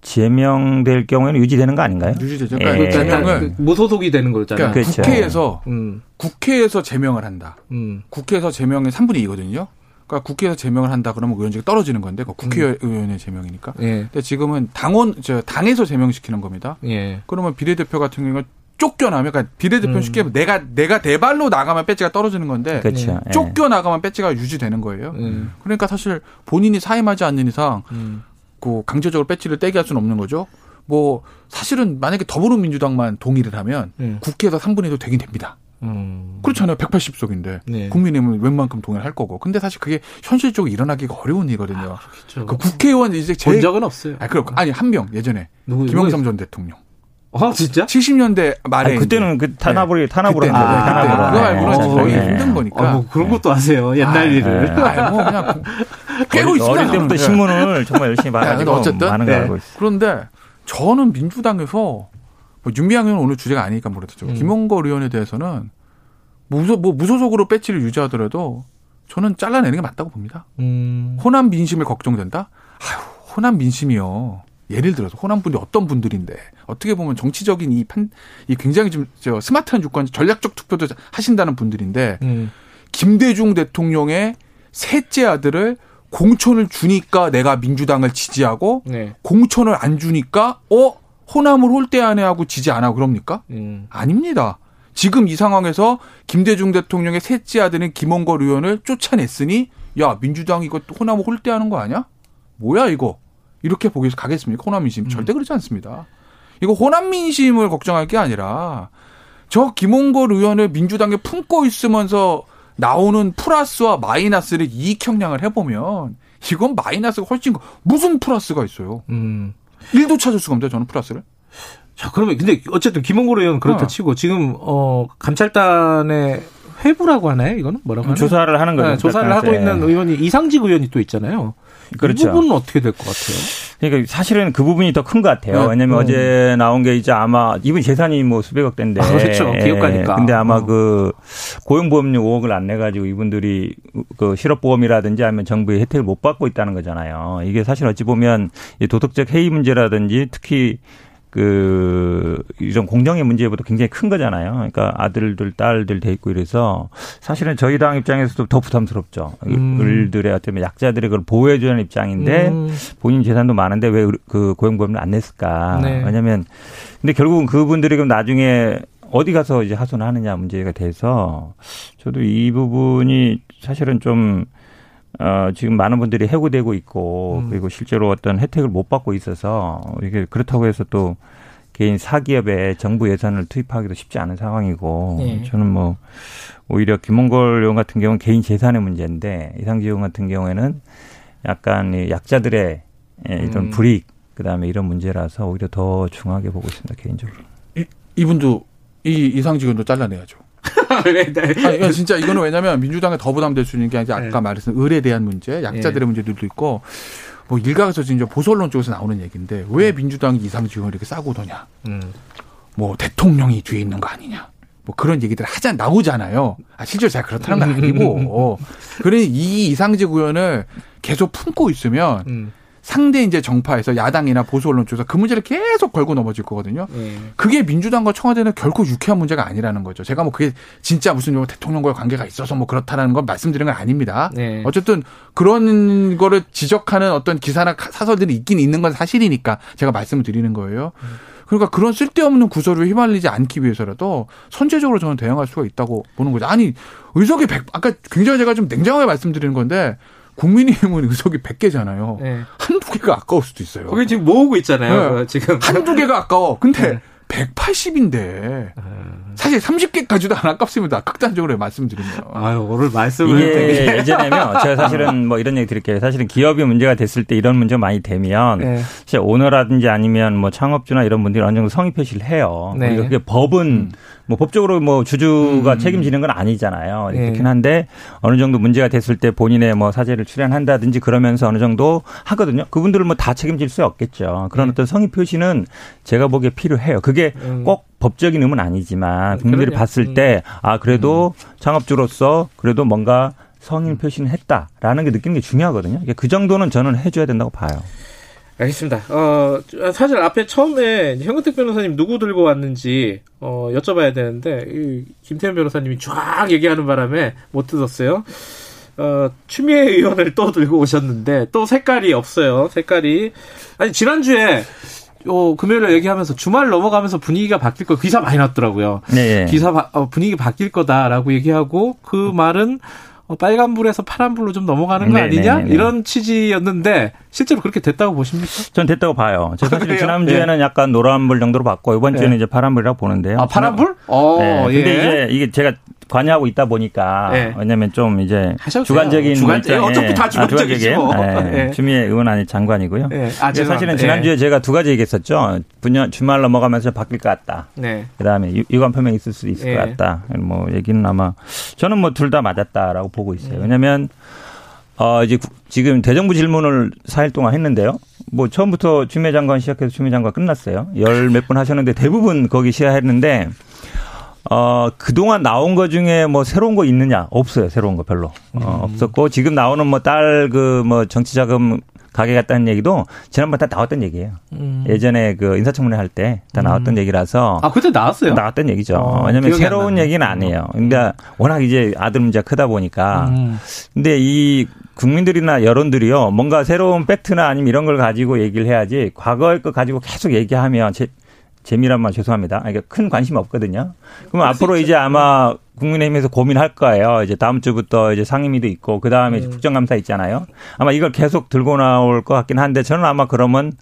제명될 경우에는 유지되는 거 아닌가요? 유지되죠. 그러니까 예. 제명은 무소속이 되는 거잖아요. 그러니까 그렇죠. 국회에서 음. 국회에서 제명을 한다. 음. 국회에서 제명의 삼분의 이거든요. 그러니까 국회에서 제명을 한다 그러면 의원직이 떨어지는 건데 국회의원의 음. 제명이니까. 예. 근데 지금은 당원 저 당에서 제명시키는 겁니다. 예. 그러면 비례대표 같은 경우는 쫓겨나면 그러니까 비례대표는 음. 쉽게 내가 내가 대발로 나가면 배지가 떨어지는 건데 그렇죠. 예. 쫓겨나가면 배지가 유지되는 거예요. 음. 그러니까 사실 본인이 사임하지 않는 이상. 음. 그 강제적으로 배지를 떼게 할 수는 없는 거죠. 뭐 사실은 만약에 더불어민주당만 동의를 하면 네. 국회에서 삼분의 일도 되긴 됩니다. 음. 그렇잖아요. 백팔십 석인데 네. 국민의힘은 웬만큼 동의를 할 거고. 근데 사실 그게 현실적으로 일어나기가 어려운 일이거든요. 아, 그 국회의원 이제 제... 본 적은 없어요. 아니, 그럼, 아니 한 명 예전에 누구, 김영삼 누구... 전 대통령. 아 어, 진짜? 칠십 년대 말에 아니, 그때는 그 탄압으로 네. 탄압으로 한 거예요. 탄압으로. 그거 알고는 거의 네. 힘든 거니까. 아, 뭐 그런 것도 아세요. 옛날 아, 일을. 네. 아, 뭐 그냥 깨고 있어. 어릴 때부터 신문을 정말 열심히 봐가지고 어쨌든 많은 걸 네. 알고 있어요. 그런데 저는 민주당에서 뭐 윤미향 의원 오늘 주제가 아니니까 모르겠죠. 음. 김홍걸 의원에 대해서는 무소 뭐 무소속으로 배치를 유지하더라도 저는 잘라내는 게 맞다고 봅니다. 음. 호남 민심을 걱정된다? 아휴, 호남 민심이요. 예를 들어서 호남 분들이 어떤 분들인데 어떻게 보면 정치적인 이, 판, 이 굉장히 좀 저 스마트한 유권 전략적 투표도 하신다는 분들인데 음. 김대중 대통령의 셋째 아들을 공천을 주니까 내가 민주당을 지지하고 네. 공천을 안 주니까 어 호남을 홀대 안 해하고 지지 안 하고 그럽니까? 음. 아닙니다. 지금 이 상황에서 김대중 대통령의 셋째 아들인 김홍걸 의원을 쫓아냈으니 야 민주당이 이거 호남을 홀대하는 거 아니야? 뭐야 이거? 이렇게 보기 위해서 가겠습니까? 호남 민심. 음. 절대 그렇지 않습니다. 이거 호남 민심을 걱정할 게 아니라 저 김홍걸 의원을 민주당에 품고 있으면서 나오는 플러스와 마이너스를 이익형량을 해보면 이건 마이너스가 훨씬 무슨 플러스가 있어요. 음. 일도 찾을 수가 없는데 저는 플러스를. 자 그러면 근데 어쨌든 김홍걸 의원 그렇다 어. 치고 지금 어, 감찰단의 회부라고 하나요? 이거는 뭐라고 하나요? 조사를 하는 거죠. 네, 조사를 하고 네. 있는 의원이 이상직 의원이 또 있잖아요. 그렇죠. 이 부분은 어떻게 될 것 같아요? 그러니까 사실은 그 부분이 더 큰 것 같아요. 네. 왜냐하면 음. 어제 나온 게 이제 아마 이분 재산이 뭐 수백억 대인데. 아, 그렇죠. 기업가니까. 예. 근데 아마 어. 그 고용보험료 오억을 안 내가지고 이분들이 그 실업보험이라든지 하면 정부의 혜택을 못 받고 있다는 거잖아요. 이게 사실 어찌 보면 도덕적 해이 문제라든지 특히 그 이런 공정의 문제보다 굉장히 큰 거잖아요. 그러니까 아들들, 딸들 돼 있고 이래서 사실은 저희 당 입장에서도 더 부담스럽죠. 음. 을들의 어떻게 보면 약자들의 그걸 보호해 주는 입장인데 음. 본인 재산도 많은데 왜 그 고용보험을 안 냈을까? 네. 왜냐하면 근데 결국은 그분들이 그럼 나중에 어디 가서 이제 하소연하느냐 문제가 돼서 저도 이 부분이 사실은 좀. 어, 지금 많은 분들이 해고되고 있고 음. 그리고 실제로 어떤 혜택을 못 받고 있어서 이게 그렇다고 해서 또 개인 사기업에 정부 예산을 투입하기도 쉽지 않은 상황이고 네. 저는 뭐 오히려 김홍걸 의원 같은 경우는 개인 재산의 문제인데 이상직 의원 같은 경우에는 약간 약자들의 이런 음. 불이익 그다음에 이런 문제라서 오히려 더 중하게 보고 있습니다. 개인적으로. 이, 이분도 이 이상직 의원도 잘라내야죠. 네, 네. 아니, 진짜 이거는 왜냐면 민주당에 더 부담될 수 있는 게 아까 네. 말했던 을에 대한 문제, 약자들의 네. 문제들도 있고 뭐 일각에서 지금 보수 언론 쪽에서 나오는 얘기인데 왜 민주당이 이상직 의원을 이렇게 싸고 도냐, 음. 뭐 대통령이 뒤에 있는 거 아니냐, 뭐 그런 얘기들 하자 나오잖아요. 아, 실제로 잘 그렇다는 건 아니고 그러니 이 이상직 의원을 계속 품고 있으면. 음. 상대 이제 정파에서 야당이나 보수 언론 쪽에서 그 문제를 계속 걸고 넘어질 거거든요. 네. 그게 민주당과 청와대는 결코 유쾌한 문제가 아니라는 거죠. 제가 뭐 그게 진짜 무슨 대통령과의 관계가 있어서 뭐 그렇다라는 건 말씀드린 건 아닙니다. 네. 어쨌든 그런 거를 지적하는 어떤 기사나 사설들이 있긴 있는 건 사실이니까 제가 말씀을 드리는 거예요. 그러니까 그런 쓸데없는 구설에 휘말리지 않기 위해서라도 선제적으로 저는 대응할 수가 있다고 보는 거죠. 아니 의석이 백, 아까 굉장히 제가 좀 냉정하게 말씀드리는 건데 국민의힘은 의석이 백 개잖아요. 네. 한두 개가 아까울 수도 있어요. 거기 지금 모으고 있잖아요. 네. 지금. 한두 개가 아까워. 근데 네. 백팔십인데. 음. 사실 삼십 개까지도 안 아깝습니다. 극단적으로 말씀드리면. 아유, 오늘 말씀을 되게. 예전에면 제가 사실은 뭐 이런 얘기 드릴게요. 사실은 기업이 문제가 됐을 때 이런 문제 많이 되면. 네. 진짜 오너라든지 아니면 뭐 창업주나 이런 분들이 어느 정도 성의 표시를 해요. 네. 그게 법은. 음. 뭐 법적으로 뭐 주주가 음. 책임지는 건 아니잖아요. 네. 그렇긴 한데 어느 정도 문제가 됐을 때 본인의 뭐 사죄를 출연한다든지 그러면서 어느 정도 하거든요. 그분들은 뭐 다 책임질 수 없겠죠. 그런 네. 어떤 성의 표시는 제가 보기에 필요해요. 그게 음. 꼭 법적인 의무는 아니지만 국민들이 그러냐. 봤을 때 아 그래도 음. 창업주로서 그래도 뭔가 성의 표시는 했다라는 게 느끼는 게 중요하거든요. 그러니까 그 정도는 저는 해줘야 된다고 봐요. 알겠습니다. 어, 사실 앞에 처음에 현근택 변호사님 누구 들고 왔는지 어, 여쭤봐야 되는데 이, 김태현 변호사님이 쫙 얘기하는 바람에 못 들었어요. 어, 추미애 의원을 또 들고 오셨는데 또 색깔이 없어요. 색깔이 아니 지난주에 어, 금요일에 얘기하면서 주말 넘어가면서 분위기가 바뀔 거 기사 많이 났더라고요. 네. 기사 바, 어, 분위기 바뀔 거다라고 얘기하고 그 말은 빨간불에서 파란불로 좀 넘어가는 거 아니냐? 네네네. 이런 취지였는데 실제로 그렇게 됐다고 보십니까? 전 됐다고 봐요. 제가 사실 지난주에는 네. 약간 노란불 정도로 봤고 이번 주에는 네. 이제 파란불이라고 보는데요. 아, 파란불? 어, 네. 예. 근데 이제 이게 제가 관여하고 있다 보니까 네. 왜냐면 좀 이제 하셨어요. 주관적인 주관, 예, 어차피 다 주관적이죠. 아, 예. 예. 추미애 의원 아니 장관이고요. 예. 아, 사실은 지난주에 예. 제가 두 가지 얘기했었죠. 분야, 주말 넘어가면서 바뀔 것 같다. 네. 그다음에 유관 표명이 있을 수 있을 예. 것 같다. 뭐 얘기는 아마 저는 뭐 둘 다 맞았다라고 보고 있어요. 예. 왜냐면 어, 이제 지금 대정부 질문을 사일 동안 했는데요. 뭐 처음부터 추미애 장관 시작해서 추미애 장관 끝났어요. 열 몇 분 하셨는데 대부분 거기 시야했는데 어, 그동안 나온 거 중에 뭐 새로운 거 있느냐? 없어요. 새로운 거 별로. 어, 없었고, 지금 나오는 뭐 딸 그 뭐 정치자금 가게 갔다는 얘기도 지난번에 다 나왔던 얘기예요. 음. 예전에 그 인사청문회 할 때 다 나왔던 음. 얘기라서. 아, 그때 나왔어요? 나왔던 얘기죠. 어, 왜냐면 새로운 얘기는 아니에요. 근데 워낙 이제 아들 문제가 크다 보니까. 음. 근데 이 국민들이나 여론들이요. 뭔가 새로운 팩트나 아니면 이런 걸 가지고 얘기를 해야지 과거의 거 가지고 계속 얘기하면 제, 재미란 말 죄송합니다. 그러니까 큰 관심이 없거든요. 그럼 앞으로 있죠. 이제 아마 국민의힘에서 고민할 거예요. 이제 다음 주부터 이제 상임위도 있고 그 다음에 음. 국정감사 있잖아요. 아마 이걸 계속 들고 나올 것 같긴 한데 저는 아마 그러면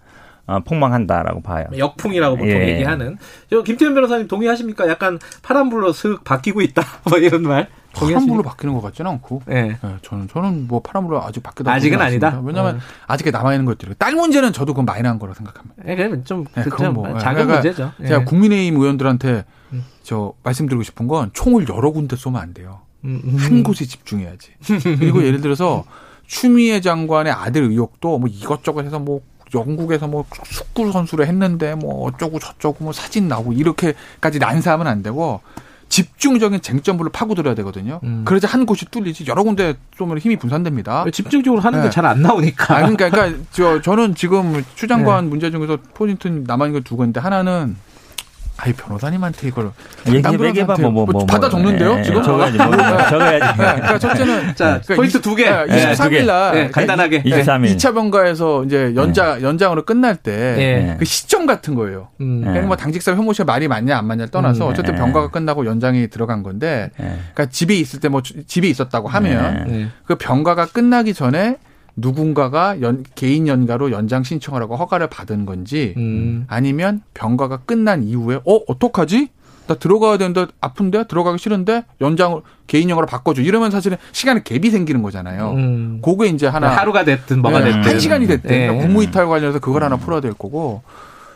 폭망한다라고 봐요. 역풍이라고 보통 예. 얘기하는. 저 김태현 변호사님 동의하십니까? 약간 파란불로 슥 바뀌고 있다. 뭐 이런 말. 파란불로 바뀌는 것 같지는 않고. 예. 예. 저는 저는 뭐 파란불로 아직 바뀌다. 아직은 아니다. 왜냐하면 예. 아직 남아 있는 것들이. 딸 문제는 저도 그건 마이너한 거라 생각합니다. 예, 그럼 좀 예, 그건 뭐 작은 그러니까 문제죠. 예. 제가 국민의힘 의원들한테 저 말씀드리고 싶은 건 총을 여러 군데 쏘면 안 돼요. 음, 음. 한 곳에 집중해야지. 그리고 예를 들어서 추미애 장관의 아들 의혹도 뭐 이것저것 해서 뭐. 영국에서 뭐 축구 선수를 했는데 뭐 어쩌고 저쩌고 뭐 사진 나오고 이렇게까지 난사하면 안 되고 집중적인 쟁점으로 파고들어야 되거든요. 음. 그러자 한 곳이 뚫리지 여러 군데 좀 힘이 분산됩니다. 집중적으로 하는 네. 게 잘 안 나오니까. 아, 그러니까, 그러니까 저, 저는 지금 추 장관 네. 문제 중에서 포인트 남아있는 거 두 건데 하나는 아이 변호사님한테 이걸 얘기해봐 뭐, 뭐, 뭐 받아 적는데요 예, 지금 적어야지 뭐, 적어야지. 네, 그러니까 첫째는 자 그러니까 포인트 두 개, 이십삼 일날 예, 간단하게 이십삼 일 이 차 병가에서 이제 연장 예. 연장으로 끝날 때 그 예. 시점 같은 거예요. 음. 그러니까 뭐 당직사 혐오 씨가 말이 맞냐 안 맞냐를 떠나서 어쨌든 병가가 끝나고 연장이 들어간 건데, 그러니까 집에 있을 때 뭐 집에 있었다고 하면 예. 그 병가가 끝나기 전에. 누군가가 연, 개인 연가로 연장 신청을 하고 허가를 받은 건지 음. 아니면 병가가 끝난 이후에 어? 어떡하지? 나 들어가야 되는데 아픈데? 들어가기 싫은데? 연장을 개인 연가로 바꿔줘. 이러면 사실은 시간에 갭이 생기는 거잖아요. 음. 그게 이제 하나. 하루가 됐든 뭐가 네, 됐든. 한 시간이 됐든. 네. 그러니까 국무이탈 관련해서 그걸 하나 풀어야 될 거고.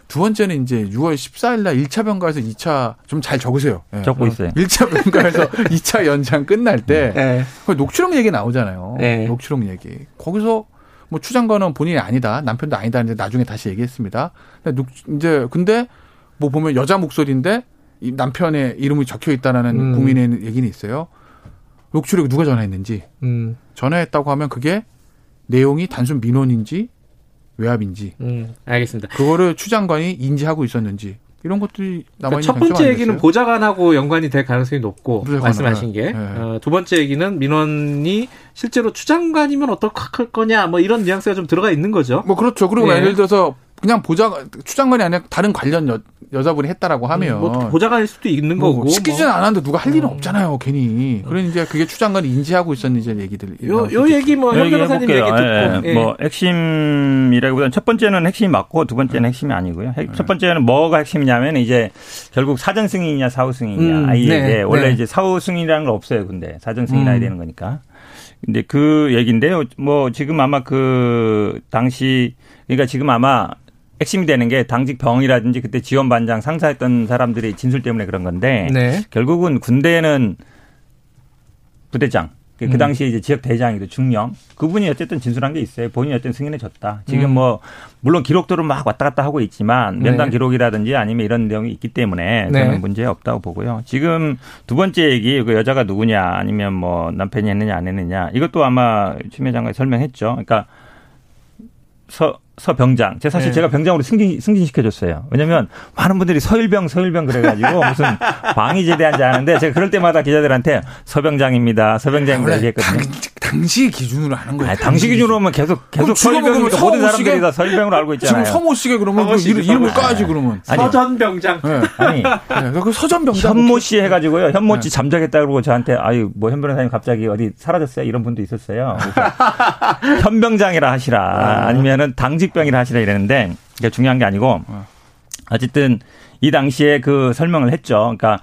두 번째는 이제 유월 십사일날 일 차 병가에서 이 차 좀 잘 적으세요. 네. 적고 있어요. 일 차 병가에서 이 차 연장 끝날 때 네. 녹취록 얘기 나오잖아요. 네. 녹취록 얘기. 거기서 뭐 추 장관은 본인이 아니다. 남편도 아니다. 근데 나중에 다시 얘기했습니다. 근데 이제 근데 뭐 보면 여자 목소리인데 남편의 이름이 적혀 있다라는 음. 국민의 얘기는 있어요. 녹취록 누가 전화했는지. 음. 전화했다고 하면 그게 내용이 단순 민원인지 외압인지. 음, 알겠습니다. 그거를 추 장관이 인지하고 있었는지 이런 것들이 남아 있는 첫 번째 얘기는 보좌관하고 연관이 될 가능성이 높고 보좌관, 말씀하신 네. 게. 네. 어, 두 번째 얘기는 민원이 실제로 추 장관이면 어떡할 거냐 뭐 이런 뉘앙스가 좀 들어가 있는 거죠. 뭐 그렇죠. 그리고 네. 예를 들어서 그냥 보좌관 추 장관이 아니라 다른 관련 여, 여자분이 했다라고 하면 음, 뭐 보좌관일 수도 있는 뭐, 거고 시키지는 뭐. 않았는데 누가 할 일은 음. 없잖아요. 괜히. 그래 이제 그게 추 장관이 인지하고 있었는지 얘기들. 요, 요 얘기 뭐 현 변호사님 얘기 듣고. 예, 예. 뭐 핵심이라기보다는 첫 번째는 핵심이 맞고 두 번째는 예. 핵심이 아니고요. 핵, 예. 첫 번째는 뭐가 핵심이냐면 이제 결국 사전 승인이냐 사후 승인이냐. 음, 아이에 네, 네. 원래 이제 사후 승인이라는 건 없어요. 근데 사전 승인을 음. 해야 되는 거니까. 근데 그 얘기인데요. 뭐 지금 아마 그 당시 그러니까 지금 아마 핵심이 되는 게 당직 병이라든지 그때 지원반장 상사했던 사람들의 진술 때문에 그런 건데 네. 결국은 군대에는 부대장 그 음. 당시에 이제 지역 대장이도 중령 그분이 어쨌든 진술한 게 있어요. 본인이 어쨌든 승인해줬다. 지금 음. 뭐 물론 기록도로 막 왔다 갔다 하고 있지만 면담 네. 기록이라든지 아니면 이런 내용이 있기 때문에 네. 저는 문제 없다고 보고요. 지금 두 번째 얘기 그 여자가 누구냐 아니면 뭐 남편이 했느냐 안 했느냐 이것도 아마 추미애 장관이 설명했죠. 그러니까 서 서병장. 제가 사실 네. 제가 병장으로 승진, 승진시켜줬어요. 왜냐면 많은 분들이 서일병, 서일병 그래가지고 무슨 방위제대한지 아는데 제가 그럴 때마다 기자들한테 서병장입니다. 서병장입니다. 얘기했거든요. 당시 기준으로 하는 거예요. 아니, 당시 기준으로 하면 계속, 계속 서일병이니까 모든 사람들이 다 서일병으로 알고 있잖아요. 지금 성호 씨가 그러면 그 이름, 이름을 까야지 그러면. 아니, 서전병장. 네. 아니. 네. 그 서전병장. 현모 씨 해가지고요. 현모 씨 네. 잠적했다 그러고 저한테 아유, 뭐 현 변호사님 갑자기 어디 사라졌어요? 이런 분도 있었어요. 현병장이라 하시라. 아니면은 당지 병이라 하시라 이랬는데 이게 중요한 게 아니고 어쨌든 이 당시에 그 설명을 했죠. 그러니까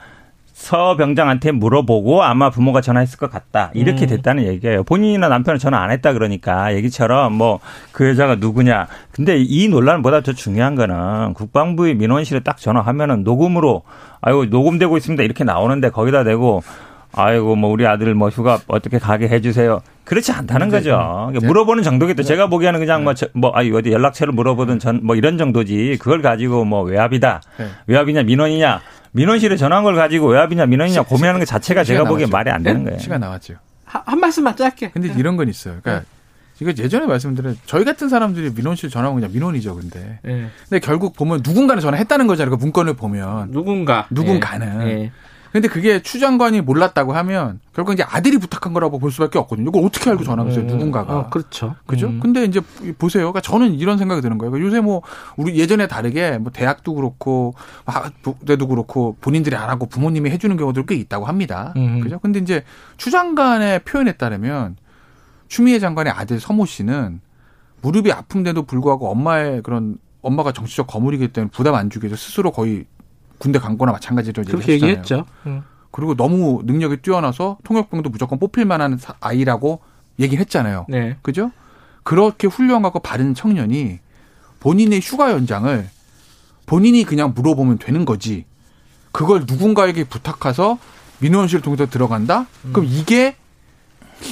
서 병장한테 물어보고 아마 부모가 전화했을 것 같다. 이렇게 됐다는 얘기예요. 본인이나 남편은 전화 안 했다 그러니까 얘기처럼 뭐 그 여자가 누구냐. 근데 이 논란보다 더 중요한 거는 국방부의 민원실에 딱 전화하면은 녹음으로 아이고 녹음되고 있습니다. 이렇게 나오는데 거기다 대고 아이고 뭐 우리 아들 뭐 휴가 어떻게 가게 해주세요. 그렇지 않다는 네, 거죠. 네. 물어보는 정도겠죠. 네. 제가 보기에는 그냥 네. 뭐, 아유, 어디 연락처를 물어보든 전, 뭐 이런 정도지. 그걸 가지고 뭐 외압이다. 네. 외압이냐 민원이냐. 민원실에 전화한 걸 가지고 외압이냐 민원이냐 시, 고민하는 게 자체가 제가 보기엔 말이 안 되는 거예요. 시간 나왔죠. 한, 한 말씀만 짧게. 근데 네. 이런 건 있어요. 그러니까 이거 예전에 말씀드린 저희 같은 사람들이 민원실 전화하면 그냥 민원이죠. 근데 네. 근데 결국 보면 누군가는 전화했다는 거잖아요. 그 문건을 보면 누군가 누군가는. 네. 네. 근데 그게 추 장관이 몰랐다고 하면 결국 이제 아들이 부탁한 거라고 볼 수밖에 없거든요. 이걸 어떻게 알고 전화했어요, 음. 누군가가. 아, 그렇죠. 그죠? 음. 근데 이제 보세요. 그러니까 저는 이런 생각이 드는 거예요. 요새 뭐 우리 예전에 다르게 뭐 대학도 그렇고 학부대도 그렇고 본인들이 안 하고 부모님이 해주는 경우도 꽤 있다고 합니다. 음. 그죠? 근데 이제 추 장관의 표현에 따르면 추미애 장관의 아들 서모 씨는 무릎이 아픈데도 불구하고 엄마의 그런 엄마가 정치적 거물이기 때문에 부담 안 주기 위해서 스스로 거의 군대 간 거나 마찬가지로 그렇게 얘기했잖아요. 얘기했죠. 그리고 너무 능력이 뛰어나서 통역병도 무조건 뽑힐 만한 아이라고 얘기했잖아요. 네. 그죠? 그렇게 훌륭하고 바른 청년이 본인의 휴가 연장을 본인이 그냥 물어보면 되는 거지. 그걸 누군가에게 부탁해서 민원실을 통해서 들어간다? 음. 그럼 이게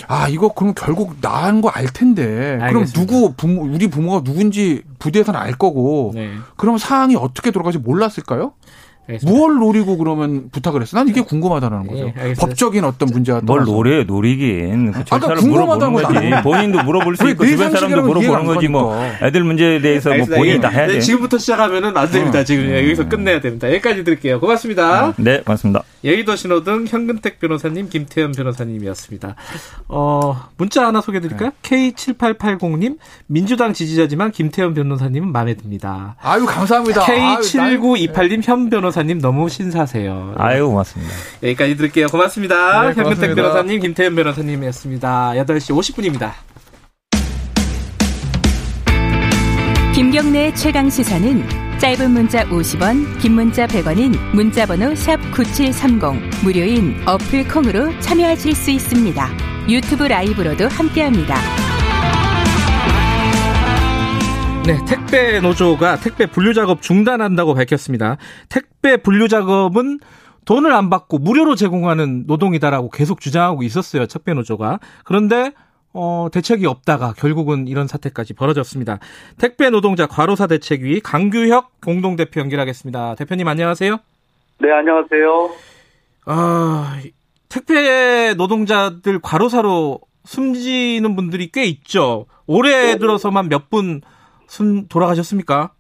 아 이거 그럼 결국 나 한 거 알 텐데. 알겠습니다. 그럼 누구 부모, 우리 부모가 누군지 부대에서는 알 거고. 네. 그럼 사항이 어떻게 돌아갈지 몰랐을까요? 알겠습니다. 뭘 노리고 그러면 부탁을 했어? 난 이게 궁금하다는 거죠. 예, 법적인 어떤 문제가 뭘 노려요? 노리긴. 그 절차를 아까 물어보는 거지. 거지. 본인도 물어볼 수 있고 주변 사람도 물어보는 거지. 거니까. 뭐 애들 문제에 대해서 알겠습니다. 뭐 본인이 다 해야 네, 돼. 지금부터 시작하면 안 됩니다. 어. 지금 음. 여기서 끝내야 됩니다. 여기까지 드릴게요. 고맙습니다. 네, 고맙습니다. 여의도 신호등 현근택 변호사님, 김태현 변호사님이었습니다. 어, 문자 하나 소개해드릴까요? 네. 케이 칠팔팔공님 민주당 지지자지만 김태현 변호사님은 마음에 듭니다. 아유 감사합니다. 케이 칠구이팔님 현 변호사 님 너무 신사세요. 아유 고맙습니다. 여기까지 들을게요. 고맙습니다. 네, 현근택 변호사님, 김태현 변호사님이었습니다. 여덟 시 오십 분입니다. 김경래의 최강시사는 짧은 문자 오십 원, 긴 문자 백 원인 문자번호 샵 구칠삼공 무료인 어플 콩으로 참여하실 수 있습니다. 유튜브 라이브로도 함께합니다. 네, 택배 노조가 택배 분류 작업 중단한다고 밝혔습니다. 택배 분류 작업은 돈을 안 받고 무료로 제공하는 노동이다라고 계속 주장하고 있었어요, 택배 노조가. 그런데 어, 대책이 없다가 결국은 이런 사태까지 벌어졌습니다. 택배 노동자 과로사 대책위 강규혁 공동대표 연결하겠습니다. 대표님 안녕하세요. 네, 안녕하세요. 아, 택배 노동자들 과로사로 숨지는 분들이 꽤 있죠. 올해 들어서만 몇 분 순 돌아가셨습니까?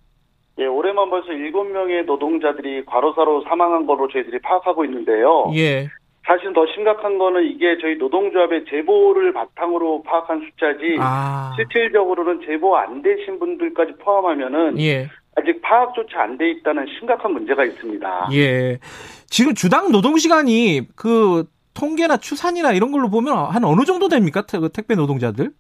예, 올해만 벌써 일곱 명의 노동자들이 과로사로 사망한 걸로 저희들이 파악하고 있는데요. 예. 사실 더 심각한 거는 이게 저희 노동조합의 제보를 바탕으로 파악한 숫자지, 아. 실질적으로는 제보 안 되신 분들까지 포함하면은, 예. 아직 파악조차 안 돼 있다는 심각한 문제가 있습니다. 예. 지금 주당 노동시간이 그 통계나 추산이나 이런 걸로 보면 한 어느 정도 됩니까? 택배 노동자들?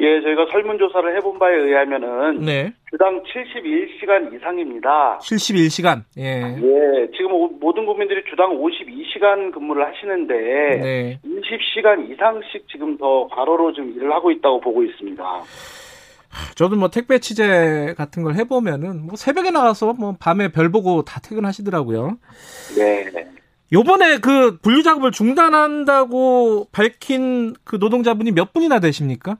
예, 저희가 설문조사를 해본 바에 의하면은. 네. 주당 칠십일 시간 이상입니다. 칠십일 시간? 예. 예, 지금 모든 국민들이 주당 오십이 시간 근무를 하시는데. 네. 이십 시간 이상씩 지금 더 과로로 지금 일을 하고 있다고 보고 있습니다. 저도 뭐 택배 취재 같은 걸 해보면은 뭐 새벽에 나가서 뭐 밤에 별 보고 다 퇴근하시더라고요. 네. 요번에 그 분류 작업을 중단한다고 밝힌 그 노동자분이 몇 분이나 되십니까?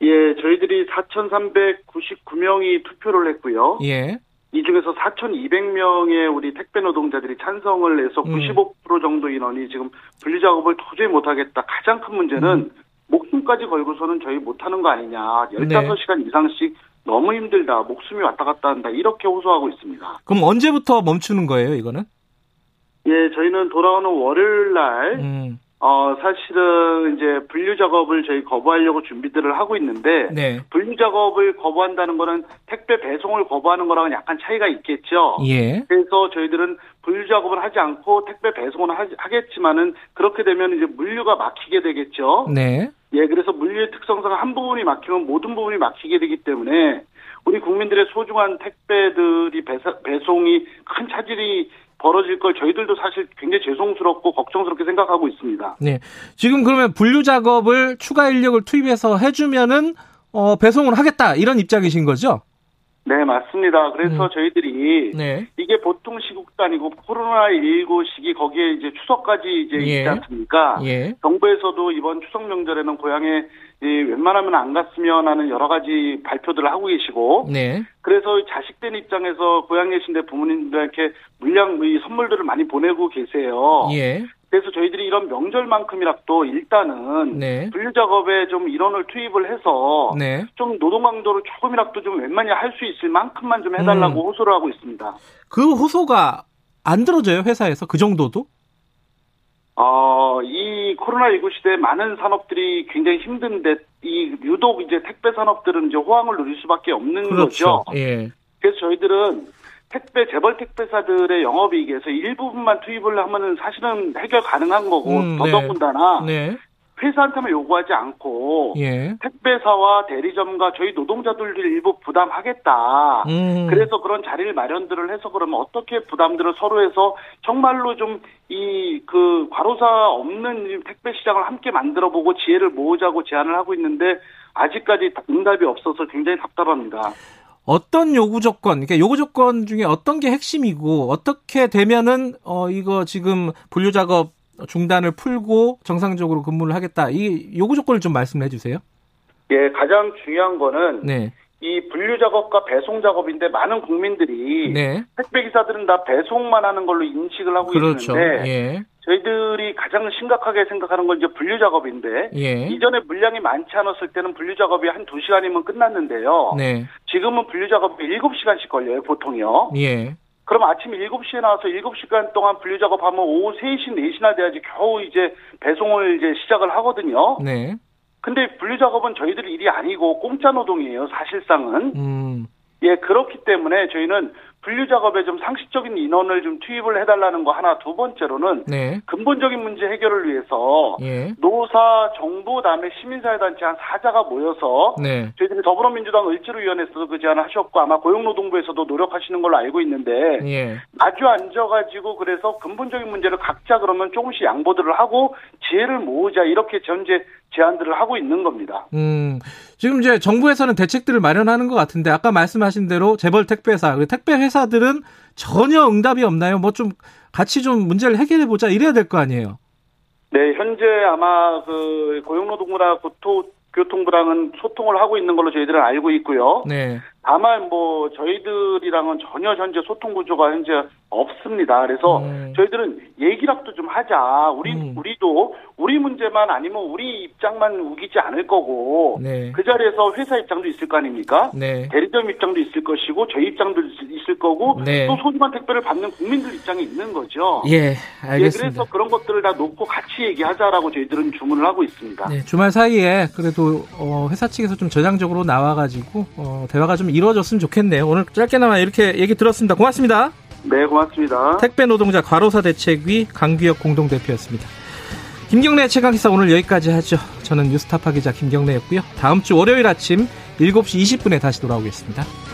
예, 저희들이 사천삼백구십구 명이 투표를 했고요. 예. 이 중에서 사천이백 명의 우리 택배 노동자들이 찬성을 해서 음. 구십오 퍼센트 정도 인원이 지금 분류 작업을 도저히 못하겠다. 가장 큰 문제는 음. 목숨까지 걸고서는 저희 못하는 거 아니냐. 열다섯 시간 네. 이상씩 너무 힘들다. 목숨이 왔다 갔다 한다. 이렇게 호소하고 있습니다. 그럼 언제부터 멈추는 거예요, 이거는? 예, 저희는 돌아오는 월요일 날. 음. 어, 사실은 이제 분류 작업을 저희 거부하려고 준비들을 하고 있는데, 네. 분류 작업을 거부한다는 거는 택배 배송을 거부하는 거랑은 약간 차이가 있겠죠. 예. 그래서 저희들은 분류 작업을 하지 않고 택배 배송은 하, 하겠지만은 그렇게 되면 이제 물류가 막히게 되겠죠. 네. 예, 그래서 물류의 특성상 한 부분이 막히면 모든 부분이 막히게 되기 때문에 우리 국민들의 소중한 택배들이 배사, 배송이 큰 차질이 벌어질 걸 저희들도 사실 굉장히 죄송스럽고 걱정스럽게 생각하고 있습니다. 네, 지금 그러면 분류 작업을 추가 인력을 투입해서 해주면은 어, 배송을 하겠다 이런 입장이신 거죠? 네, 맞습니다. 그래서 음. 저희들이 네. 이게 보통 시국도 아니고 코로나십구 시기 거기에 이제 추석까지 이제 예. 있지 않습니까? 예. 정부에서도 이번 추석 명절에는 고향에 예, 웬만하면 안 갔으면 하는 여러 가지 발표들을 하고 계시고, 네. 그래서 자식된 입장에서 고향에 계신데 부모님들한테 물량, 이 선물들을 많이 보내고 계세요. 예. 그래서 저희들이 이런 명절만큼이라도 일단은 네. 분류 작업에 좀 인원을 투입을 해서 네. 좀 노동 강도를 조금이라도 좀 웬만히 할 수 있을 만큼만 좀 해달라고 음. 호소를 하고 있습니다. 그 호소가 안 들어져요, 회사에서? 그 정도도? 어, 이 코로나십구 시대에 많은 산업들이 굉장히 힘든데, 이 유독 이제 택배 산업들은 이제 호황을 누릴 수밖에 없는 그렇죠. 거죠. 예. 그래서 저희들은 택배, 재벌 택배사들의 영업이익에서 일부분만 투입을 하면은 사실은 해결 가능한 거고, 음, 더더군다나. 네. 네. 회사한테만 요구하지 않고 예. 택배사와 대리점과 저희 노동자들도 일부 부담하겠다. 음. 그래서 그런 자리를 마련들을 해서 그러면 어떻게 부담들을 서로 해서 정말로 좀 이 그 과로사 없는 택배 시장을 함께 만들어보고 지혜를 모으자고 제안을 하고 있는데 아직까지 응답이 없어서 굉장히 답답합니다. 어떤 요구 조건, 그러니까 요구 조건 중에 어떤 게 핵심이고 어떻게 되면은 어 이거 지금 분류 작업 중단을 풀고 정상적으로 근무를 하겠다. 이 요구 조건을 좀 말씀해 주세요. 예, 가장 중요한 거는 네. 이 분류 작업과 배송 작업인데 많은 국민들이 네. 택배 기사들은 다 배송만 하는 걸로 인식을 하고 그렇죠. 있는데 예. 저희들이 가장 심각하게 생각하는 건 이제 분류 작업인데 예. 이전에 물량이 많지 않았을 때는 분류 작업이 한 두 시간이면 끝났는데요. 네. 지금은 분류 작업이 일곱 시간씩 걸려요, 보통요. 예. 그럼 아침 일곱 시에 나와서 일곱 시간 동안 분류 작업하면 오후 세 시, 네 시나 돼야지 겨우 이제 배송을 이제 시작을 하거든요. 네. 근데 분류 작업은 저희들 일이 아니고 공짜 노동이에요, 사실상은. 음. 예, 그렇기 때문에 저희는 분류 작업에 좀 상식적인 인원을 좀 투입을 해달라는 거 하나, 두 번째로는 네. 근본적인 문제 해결을 위해서 예. 노사, 정부, 다음에 시민사회단체 한 사자가 모여서 네. 저희들이 더불어민주당 을지로위원회에서도 그 제안을 하셨고 아마 고용노동부에서도 노력하시는 걸로 알고 있는데 예. 마주 앉아가지고 그래서 근본적인 문제를 각자 그러면 조금씩 양보들을 하고 지혜를 모으자 이렇게 현재 제안들을 하고 있는 겁니다. 음, 지금 이제 정부에서는 대책들을 마련하는 것 같은데 아까 말씀하신 대로 재벌 택배사, 택배 회사들은 전혀 응답이 없나요? 뭐 좀 같이 좀 문제를 해결해 보자 이래야 될 거 아니에요? 네, 현재 아마 그 고용노동부나 교통부랑은 소통을 하고 있는 걸로 저희들은 알고 있고요. 네. 다만 뭐 저희들이랑은 전혀 현재 소통 구조가 현재 없습니다. 그래서 음. 저희들은 얘기라도 좀 하자. 우리 음. 우리도 우리 문제만 아니면 우리 입장만 우기지 않을 거고 네. 그 자리에서 회사 입장도 있을 거 아닙니까? 네. 대리점 입장도 있을 것이고 저희 입장도 있을 거고 네. 또 소중한 택배를 받는 국민들 입장이 있는 거죠. 예, 알겠습니다. 예, 그래서 그런 것들을 다 놓고 같이 얘기하자라고 저희들은 주문을 하고 있습니다. 네, 주말 사이에 그래도 어, 회사 측에서 좀 전향적으로 나와가지고 어, 대화가 좀 이루어졌으면 좋겠네요. 오늘 짧게나마 이렇게 얘기 들었습니다. 고맙습니다. 네, 고맙습니다. 택배 노동자 과로사 대책위 강규혁 공동대표였습니다. 김경래 최강기사 오늘 여기까지 하죠. 저는 뉴스타파 기자 김경래였고요. 다음 주 월요일 아침 일곱 시 이십 분에 다시 돌아오겠습니다.